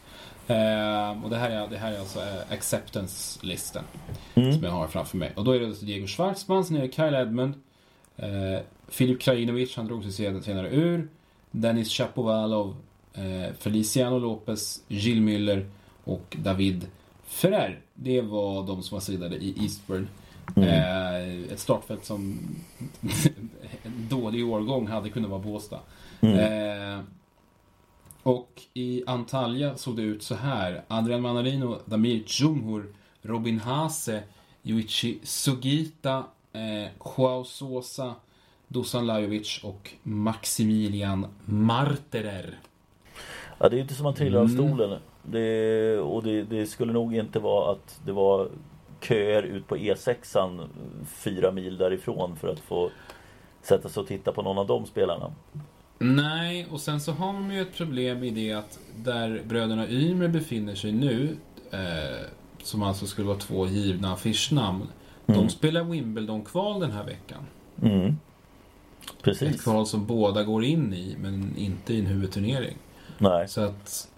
Och det här är alltså acceptance-listen som jag har framför mig. Och då är det alltså Diego Schwartzman, sen är det Kyle Edmund, Filip Krajinovic, han drog sig senare ur, Dennis Shapovalov, Feliciano Lopez, Gil Müller och David Ferrer. Det var de som var sidade i Eastbourne. Ett startfält som en dålig årgång hade kunnat vara Båstad. Och i Antalya såg det ut så här. Adrian Manarino, Damir Dzumhur, Robin Haase, Yuichi Sugita, Joao Sosa, Dusan Lajovic och Maximilian Marterer. Ja, det är inte som man trillar av stolen. Det skulle nog inte vara att det var köer ut på E6an 4 mil därifrån för att få sätta sig och titta på någon av de spelarna. Nej, och sen så har de ju ett problem i det att där bröderna Ymer befinner sig nu, som alltså skulle vara 2 givna affischnamn, de spelar Wimbledon-kval den här veckan. Precis. Ett kval som båda går in i, men inte i en huvudturnering. Nej. Så att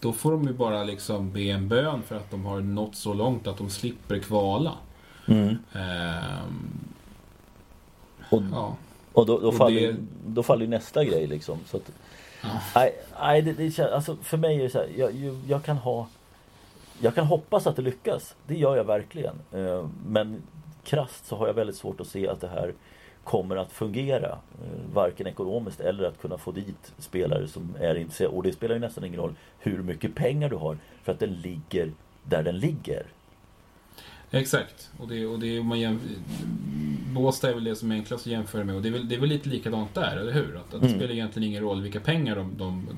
då får de ju bara liksom be en bön för att de har nått så långt att de slipper kvala. Då faller ju nästa grej liksom. Så att, alltså för mig är det så här, jag kan hoppas att det lyckas. Det gör jag verkligen. Men krasst så har jag väldigt svårt att se att det här kommer att fungera, varken ekonomiskt eller att kunna få dit spelare som är intresserade. Och det spelar ju nästan ingen roll hur mycket pengar du har, för att den ligger där den ligger. Exakt, och det man Båstad är väl det som är enklast att jämföra med, och det är väl lite likadant där, eller hur? Att det spelar egentligen ingen roll vilka pengar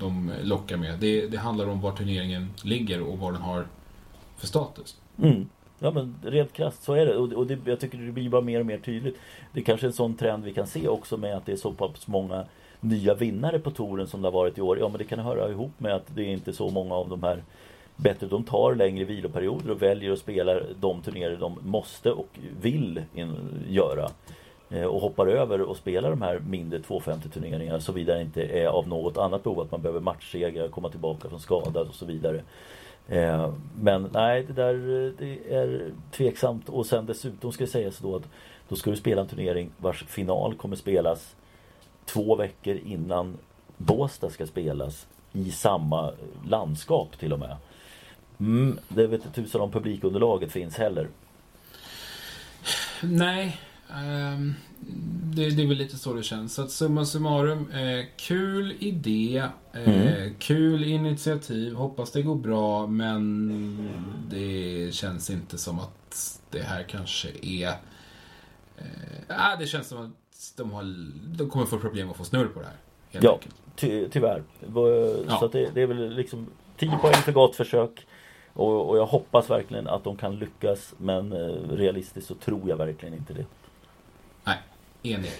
de lockar med. Det handlar om var turneringen ligger och vad den har för status. Mm. Ja, men rent krasst så är det, och det, jag tycker det blir bara mer och mer tydligt. Det är kanske en sån trend vi kan se också, med att det är så pass många nya vinnare på touren som det har varit i år. Ja, men det kan höra ihop med att det är inte så många av de här bättre, de tar längre viloperioder och väljer att spela de turneringar de måste och vill göra, och hoppar över och spelar de här mindre 250 turneringar, såvida det inte är av något annat behov, att man behöver matchsegra, komma tillbaka från skadad och så vidare. Men nej, det är tveksamt. Och sen dessutom ska jag säga så då, att då ska du spela en turnering vars final kommer spelas 2 veckor innan Båstad ska spelas, i samma landskap till och med. Det vet inte tusan om publikunderlaget finns heller. Nej, det är väl lite så det känns. Så att summa summarum, kul idé, kul initiativ, hoppas det går bra, men det känns inte som att det här kanske är... det känns som att de kommer få problem att få snurr på det här. Ja, tyvärr. Så det är väl liksom 10 poäng för gott försök. Och jag hoppas verkligen att de kan lyckas, men realistiskt så tror jag verkligen inte det. Nej, enig.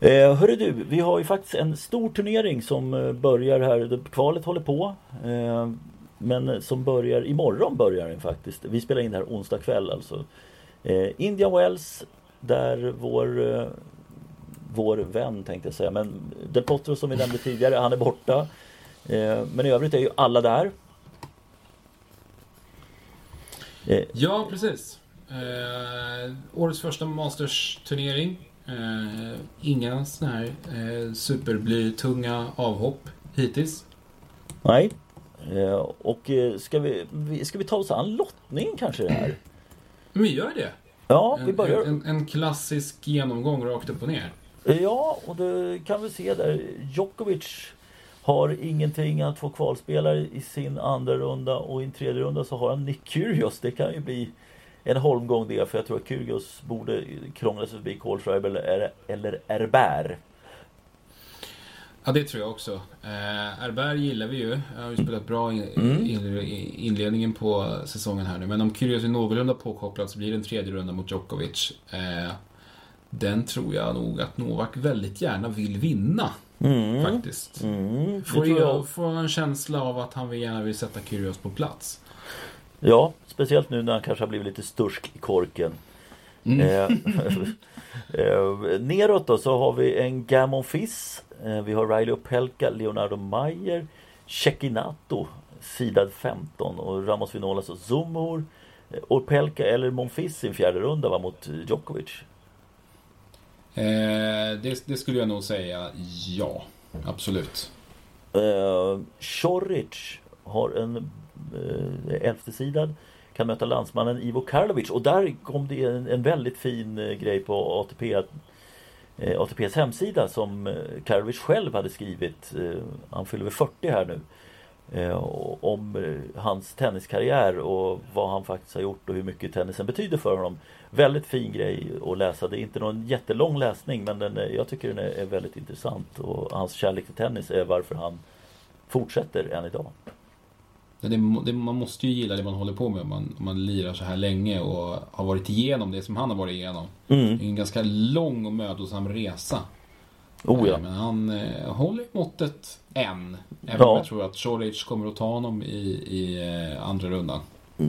Hörru du, vi har ju faktiskt en stor turnering som börjar här. Kvalet håller på, men som börjar, imorgon börjar den faktiskt. Vi spelar in det här onsdag kväll alltså. Indian Wells, där vår vän tänkte jag säga, men Del Potro som vi nämnde tidigare, han är borta, men i övrigt är ju alla där. Ja, precis. Årets första Masters-turnering, inga sådana här superblytunga avhopp hittills. Nej. Och ska vi ta oss an lottning kanske det här? Vi gör det. Ja, vi börjar. En klassisk genomgång rakt upp och ner. Ja, och det kan vi se där. Djokovic har ingenting, att få kvalspelare i sin andra runda, och i en tredje runda så har han Nick Kyrgios. Det kan ju bli en holmgång det, för jag tror att Kyrgios borde krångla sig förbi Kohlschreiber eller Herbert. Ja, det tror jag också. Herbert gillar vi ju. Han har ju spelat bra inledningen på säsongen här nu. Men om Kyrgios är någorlunda påkopplad så blir det en tredje runda mot Djokovic. Den tror jag nog att Novak väldigt gärna vill vinna. Faktiskt. Får en känsla av att han gärna vill sätta Kyrgios på plats. Ja, speciellt nu när han kanske har blivit lite stursk i korken. Neråt då så har vi en Gammon Fizz, vi har Reilly Opelka, Leonardo Maier, Cecchinato sidad 15 och Ramos-Viñolas och Zumor. Opelka eller Monfils i fjärde runda var mot Djokovic. Det skulle jag nog säga, ja, absolut. Ćorić har en 11-sidad, kan möta landsmannen Ivo Karlovic, och där kom det en väldigt fin grej på ATP:s hemsida som Karlovic själv hade skrivit, han fyller väl 40 här nu, om hans tenniskarriär och vad han faktiskt har gjort och hur mycket tennisen betyder för honom. Väldigt fin grej att läsa. Det är inte någon jättelång läsning, men jag tycker den är väldigt intressant, och hans kärlek till tennis är varför han fortsätter än idag. Man måste ju gilla det man håller på med om man lirar så här länge och har varit igenom det som han har varit igenom. Det är en ganska lång och mödosam resa. Ja. Men han håller måttet än. Även om jag tror att Ćorić kommer att ta honom i andra rundan.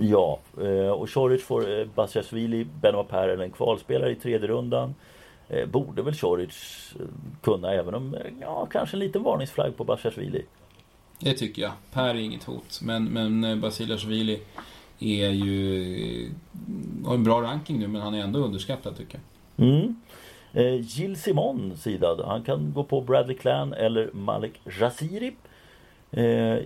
Ja, och Ćorić får Basilashvili, Benoit Per eller en kvalspelare i tredje rundan. Borde väl Ćorić kunna, även om kanske en liten varningsflagg på Basilashvili. Det tycker jag. Per är inget hot, men Basilashvili har en bra ranking nu, men han är ändå underskattad tycker jag. Gil Simon sidad, han kan gå på Bradley Clan eller Malik Raziri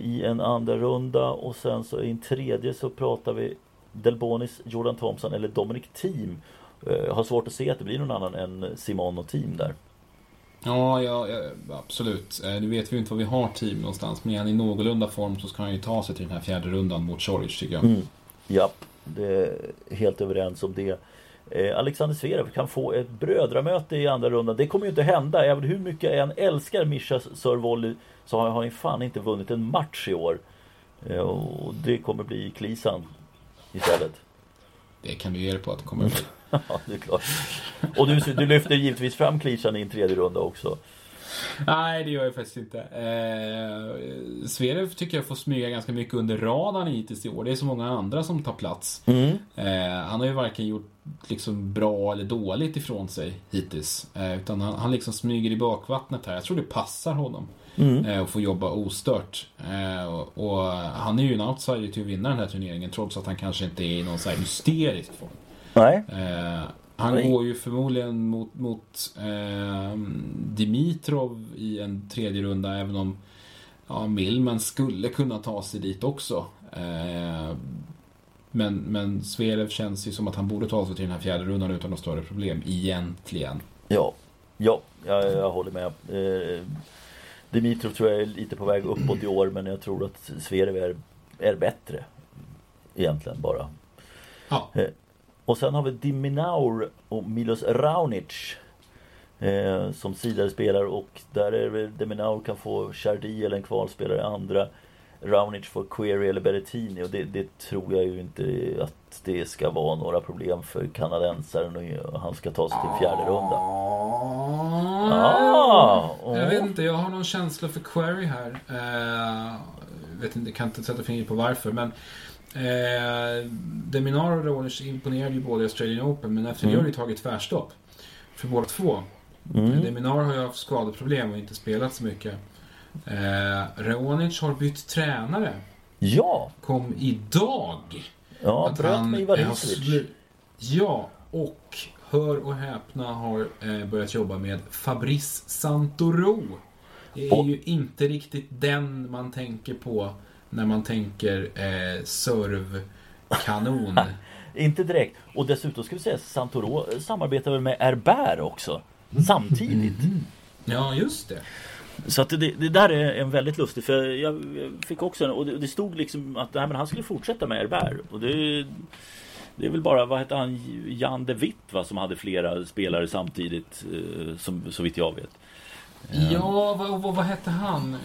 i en andra runda, och sen så i en tredje så pratar vi Delbonis, Jordan Thompson eller Dominic Thiem, har svårt att se att det blir någon annan än Simon och Thiem där. Ja, absolut. Nu vet vi inte vad vi har Thiem någonstans, men igen, i någorlunda form så ska han ju ta sig till den här fjärde rundan mot Ćorić, tycker jag. Mm. Ja, det är helt överens om det. Alexander Zverev kan få ett brödramöte i andra rundan. Det kommer ju inte hända. Även hur mycket jag än älskar Mischa Sörvoll så har han fan inte vunnit en match i år. Och det kommer bli Klisan istället. Det kan du ge dig på att det kommer bli. Ja, det är klart. Och du lyfter givetvis fram Klisan i en tredje runda också. Nej, det gör jag faktiskt inte. Zverev tycker jag får smyga ganska mycket under radarn hittills i år. Det är så många andra som tar plats. Han har ju varken gjort liksom bra eller dåligt ifrån sig hittills, utan han liksom smyger i bakvattnet här. Jag tror det passar honom och får jobba ostört. Och han är ju en outsider till att vinna den här turneringen, trots att han kanske inte är i någon så här hysterisk form. Nej. Han går ju förmodligen mot Dimitrov i en tredje runda, även om Millman skulle kunna ta sig dit också. Men Zverev känns ju som att han borde ta sig till den här fjärde rundan utan några större problem egentligen. Ja, jag håller med. Dimitrov tror jag är lite på väg uppåt i år, men jag tror att Zverev är bättre egentligen bara. Ja. Och sen har vi de Minaur och Milos Raonic som sidare spelar, och där är de Minaur kan få Jardy eller en kvalspelare andra. Raonic får Query eller Berrettini, och det tror jag ju inte att det ska vara några problem för kanadensaren, och han ska ta sig till fjärde runda. Jag vet inte, jag har någon känsla för Query här. Jag kan inte sätta fingret på varför, men de Minaur och Raonic imponerade ju båda i Australian Open, men efter det har ju tagit tvärstopp för båda två. De Minaur har ju haft skadeproblem och inte spelat så mycket. Raonic har bytt tränare. Ja. Kom idag. Ja, bröt med Ivanišević. Ja, och hör och häpna har börjat jobba med Fabrice Santoro. Det är ju inte riktigt den man tänker på när man tänker servkanon. Inte direkt. Och dessutom ska vi säga, Santoro samarbetar väl med Herbert också samtidigt. Ja, just det. Så att det där är en väldigt lustig, för jag fick också en, och det stod liksom att men han skulle fortsätta med Herbert, och det är väl bara, vad heter han, Jan de Witt, va, som hade flera spelare samtidigt, som så vitt jag vet. Ja, vad hette han?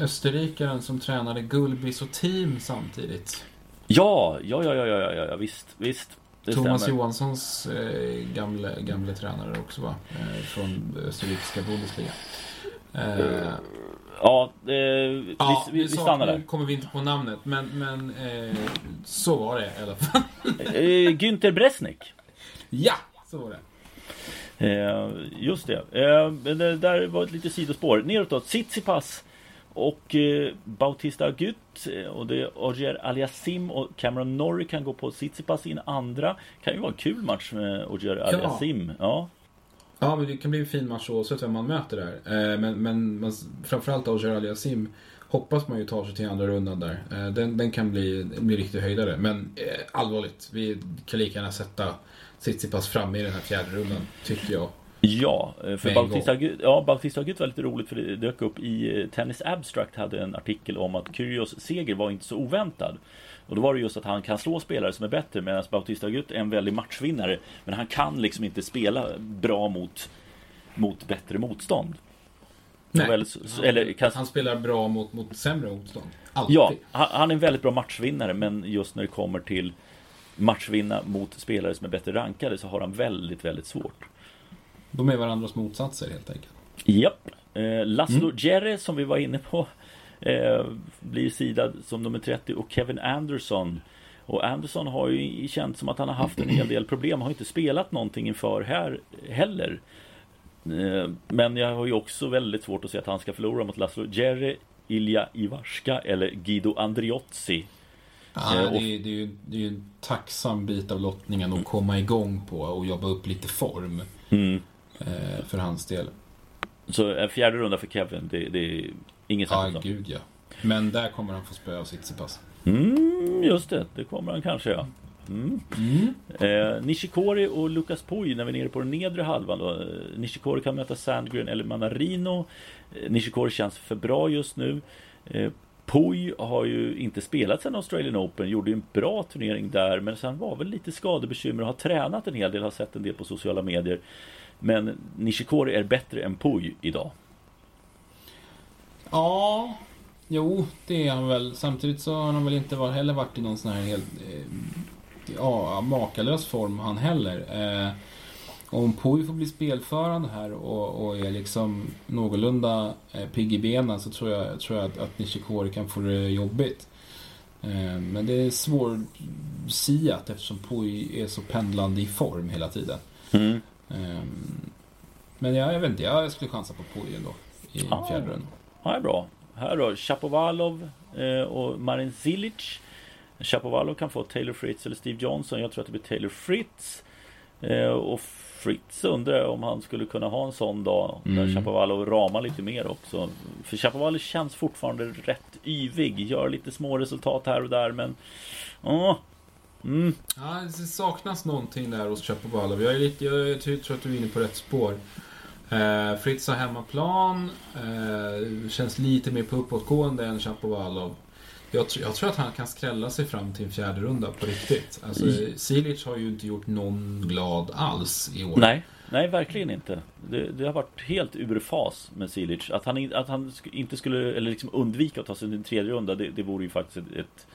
Österrikaren som tränade Gulbis och Thiem samtidigt. Ja, visst. Thomas stämmer. Johanssons gamla tränare också, va? Från österrikiska Bundesliga. Vi stannar där. Nu kommer vi inte på namnet, men så var det i alla fall. Günther Bresnik. Ja, så var det. Just det. Det där var ett litet sidospår. Neråt då, Tsitsipas och Bautista Agut, och det är Auger-Aliassime och Cameron Norrie kan gå på Tsitsipas in andra. Kan ju vara en kul match med Auger-Aliassime. Ja, men det kan bli en fin match oavsett vem man möter där. Men framförallt Auger-Aliassime hoppas man ju tar sig till andra rundan där. Den kan bli riktigt höjdare. Men allvarligt, vi kan lika gärna sätta Tsitsipas fram i den här fjärde rundan, tycker jag. Ja, för Bautista Agut var lite roligt, för det dök upp i Tennis Abstract, hade en artikel om att Kyrgios seger var inte så oväntad. Och då var det just att han kan slå spelare som är bättre, medan Bautista Agut är en väldigt matchvinnare, men han kan liksom inte spela bra mot bättre motstånd. Nej, han spelar bra mot sämre motstånd. Alltid. Ja, han är en väldigt bra matchvinnare, men just när det kommer till matchvinna mot spelare som är bättre rankade, så har han väldigt, väldigt svårt. De är varandras motsatser helt enkelt. Japp. Laslo Đere, som vi var inne på, blir sidad som nummer 30, och Kevin Anderson. Och Anderson har ju känt som att han har haft en hel del problem. Han har inte spelat någonting inför här heller. Men jag har ju också väldigt svårt att se att han ska förlora mot Laslo Đere, Ilja Ivaška eller Guido Andriozzi. Det är ju en tacksam bit av lottningen att komma igång på och jobba upp lite form för hans del. Så en fjärde runda för Kevin, det är inget annat. Gud ja. Men där kommer han få spö av Tsitsipas. Just det kommer han kanske, ja. Nishikori och Lucas Pouille när vi är nere på den nedre halvan då. Nishikori kan möta Sandgren eller Manarino. Nishikori känns för bra just nu. Pouille har ju inte spelat sedan Australian Open, gjorde ju en bra turnering där, men sen var väl lite skadebekymmer och har tränat en hel del, har sett en del på sociala medier. Men Nishikori är bättre än Pouille idag. Ja, jo, det är han väl. Samtidigt så har han väl inte heller varit i någon sån här helt makalös form han heller. Om Pouille får bli spelförande här och är liksom någorlunda pigg i benen, så tror jag att Nishikori kan få det jobbigt. Men det är svårsiat eftersom Pouille är så pendlande i form hela tiden. Men jag vet inte, jag skulle chansa på Pouille ändå i fjärde rundan. Ja, är bra. Här då, Shapovalov och Marin Cilic. Shapovalov kan få Taylor Fritz eller Steve Johnson. Jag tror att det blir Taylor Fritz. Och Fritz undrar om han skulle kunna ha en sån dag där Shapovalov ramar lite mer också. För Shapovalov känns fortfarande rätt yvig. Gör lite små resultat här och där, men... Ja, det saknas någonting där hos Shapovalov. Jag tror att du är inne på rätt spår. Fritz har hemmaplan, känns lite mer på uppåtgående än Shapovalov. Jag tror att han kan skrälla sig fram till en fjärde runda på riktigt. Alltså, Cilic har ju inte gjort någon glad alls i år. Nej, verkligen inte. Det har varit helt ur fas med Cilic. Att han inte skulle, eller liksom undvika att ta sig till en tredje runda, det vore ju faktiskt ett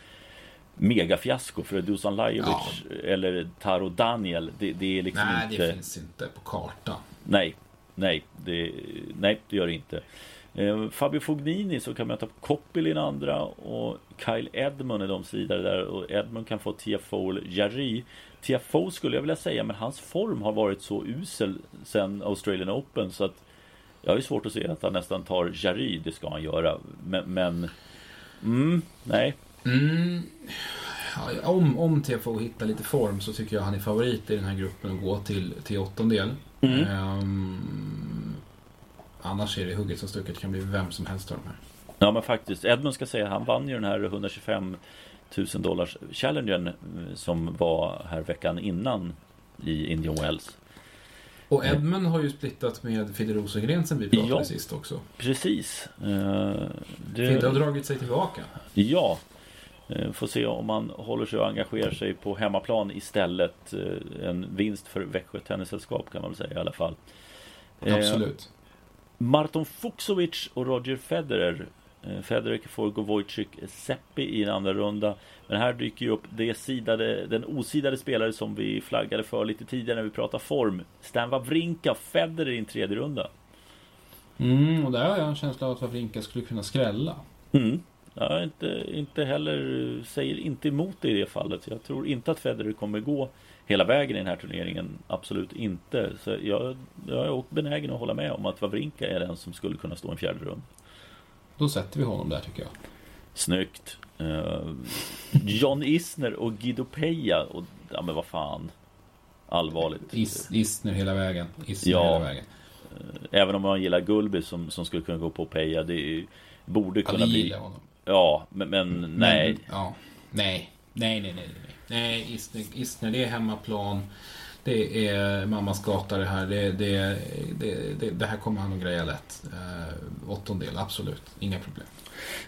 megafiasko för Dusan Lajovic eller Taro Daniel. Det är liksom nej, inte... det finns inte på kartan. Nej, det gör det inte. Fabio Fognini så kan möta Koppelin andra och Kyle Edmund är de sidor där, och Edmund kan få Tiafoe eller Jarry. Tiafoe skulle jag vilja säga, men hans form har varit så usel sedan Australian Open så att jag är svårt att se att han nästan tar Jarry. Det ska han göra, men ja, om Tiafoe hittar lite form så tycker jag han är favorit i den här gruppen att gå till åttondel. Annars är det hugget som stucket, kan bli vem som helst av de här. Ja, men faktiskt, Edmund ska säga, han vann ju den här $125,000 challengen som var här veckan innan i Indian Wells. Och Edmund har ju splittat med Fidde Rosengren sen vi pratade sist också. Precis. Fidde har dragit sig tillbaka. Ja. Får se om man håller sig och engagerar sig på hemmaplan istället. En vinst för Växjö tennissällskap kan man väl säga i alla fall. Absolut. Martin Fučsovics och Roger Federer. Federer får Gojcic Seppi i en andra runda. Men här dyker ju upp den osidade spelare som vi flaggade för lite tidigare när vi pratade form. Stan Wawrinka, Federer i en tredje runda. Och där har jag en känsla av att Wawrinka skulle kunna skrälla. Ja, inte heller säger inte emot det i det fallet. Jag tror inte att Federer kommer gå hela vägen i den här turneringen. Absolut inte. Så jag är benägen att hålla med om att Wawrinka är den som skulle kunna stå en fjärde runda. Då sätter vi honom där tycker jag. Snyggt. John Isner och Guido Pella. Och, ja men vad fan. Allvarligt. Isner hela vägen. Hela vägen. Även om man gillar Gulby som skulle kunna gå på Peja. Det borde kunna bli... honom. Ja, men nej. Men, ja. Nej, Isner, det är hemmaplan. Det är mammas gata det här. Det här kommer han att greja lätt. Åttondel, absolut. Inga problem.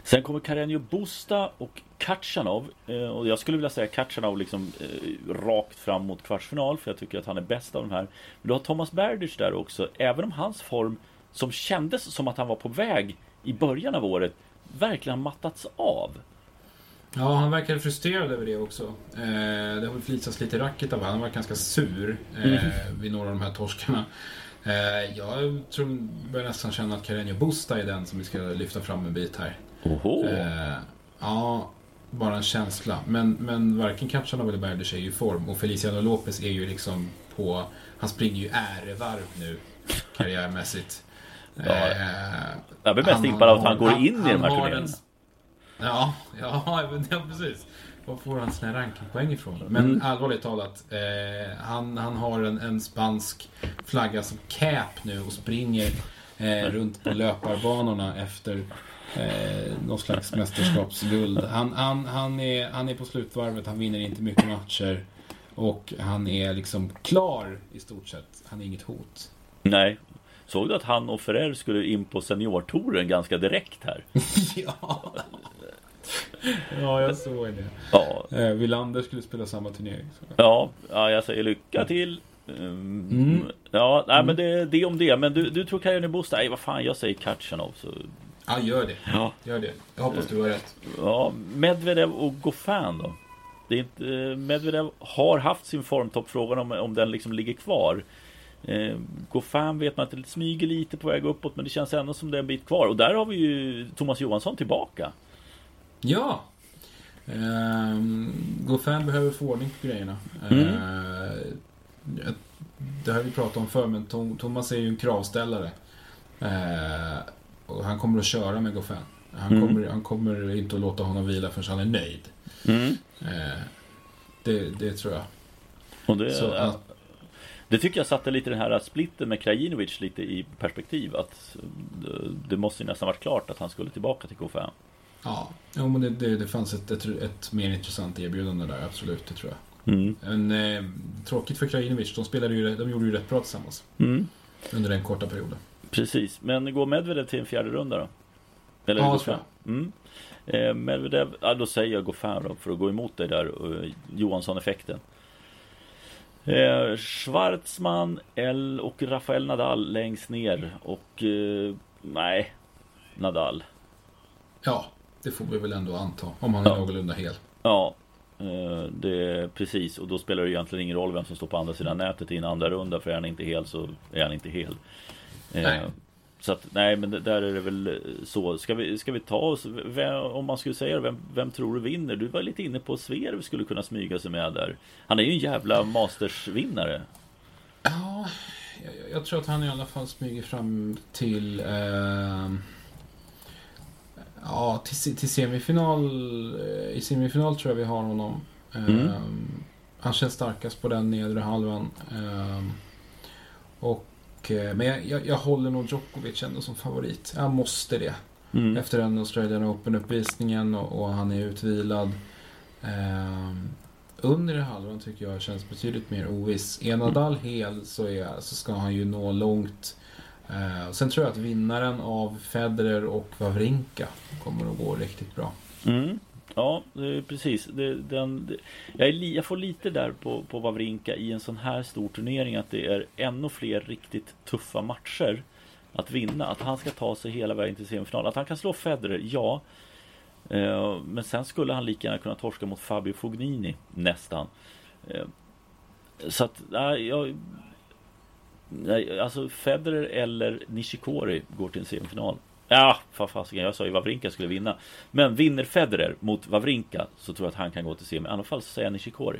Sen kommer Carreño Busta och Khachanov. Och jag skulle vilja säga Khachanov liksom rakt fram mot kvartsfinal, för jag tycker att han är bäst av de här. Men du har Thomas Berdych där också. Även om hans form, som kändes som att han var på väg i början av året, verkligen mattats av. Ja, han verkade frustrerad över det också. Det har flisats lite racket av han var ganska sur vid några av de här torskarna. Jag tror jag nästan känner att Carreño Busta är den som vi ska lyfta fram en bit här. Ja, bara en känsla. Men varken Khachanov eller Berdych är ju i form. Och Feliciano Lopez är ju liksom på... Han springer ju ärevarv nu karriärmässigt. Jag blir mest impad av att han går in i de här turneringarna. Ja, precis. Var får han sina rankingpoäng ifrån? Men allvarligt talat, han har en spansk flagga som cap nu och springer runt på löparbanorna efter någon slags mästerskapsguld. Han är på slutvarvet, han vinner inte mycket matcher. Och han är liksom klar i stort sett. Han är inget hot. Nej. Såg du att han och Ferrer skulle in på seniortouren ganska direkt här? Ja. Ja, jag såg det. Ja. Wilander skulle spela samma turnering. Så. Ja, jag säger lycka till. Ja, nej, men det är om det. Men du tror Kajan i Bosta? Nej, vad fan, jag säger Khachanov. Så... Ja, gör det. Ja. Gör det. Jag hoppas du har rätt. Ja, Medvedev och Goffin då? Det är inte, Medvedev har haft sin formtoppfrågan om den liksom ligger kvar. Goffin vet man att det smyger lite på väg uppåt, men det känns ändå som det är en bit kvar. Och där har vi ju Thomas Johansson tillbaka. Ja. Goffin behöver få ordning på grejerna. Det här vi pratade om för, men Thomas är ju en kravställare. Och han kommer att köra med Goffin. Han kommer inte att låta honom vila förrän han är nöjd. Det tror jag. Och det tycker jag satte lite den här splitten med Krajinovic lite i perspektiv, att det måste ju nästan varit klart att han skulle tillbaka till K5. Ja, men det fanns ett mer intressant erbjudande där, absolut, det tror jag. Men tråkigt för Krajinovic, de gjorde ju rätt bra tillsammans under den korta perioden. Precis, men går Medvedev till en fjärde runda då? Eller ja, tror jag. Medvedev, då säger jag Goffin då, för att gå emot dig där, Johansson-effekten. Schwartzman, L och Rafael Nadal längst ner. Och nej, Nadal. Ja, det får vi väl ändå anta, om han är någorlunda hel. Ja, det, precis. Och då spelar det egentligen ingen roll vem som står på andra sidan nätet i en andra runda, för är han inte hel så är han inte hel. Nej. Så att, nej, men där är det väl så. Ska vi ta oss, om man skulle säga vem tror du vinner? Du var lite inne på Zverev skulle kunna smyga sig med där. Han är ju en jävla mastersvinnare. Ja, jag tror att han i alla fall smyger fram till till semifinal. I semifinal tror jag vi har honom. Han känns starkast på den nedre halvan. Men jag håller nog Djokovic ändå som favorit. Jag måste det. Efter den Australian Open-uppvisningen och han är utvilad. Under halvan tycker jag känns betydligt mer oviss. Är Nadal hel så ska han ju nå långt. Sen tror jag att vinnaren av Federer och Wawrinka kommer att gå riktigt bra. Ja, precis. Jag får lite där på Wawrinka i en sån här stor turnering, att det är ännu fler riktigt tuffa matcher att vinna. Att han ska ta sig hela vägen till semifinal. Att han kan slå Federer, ja. Men sen skulle han lika gärna kunna torska mot Fabio Fognini, nästan. Så att, alltså Federer eller Nishikori går till en semifinal. Ja, jag sa ju Wawrinka skulle vinna. Men vinner Federer mot Wawrinka så tror jag att han kan gå till semi. I alla fall så säger jag Nishikori.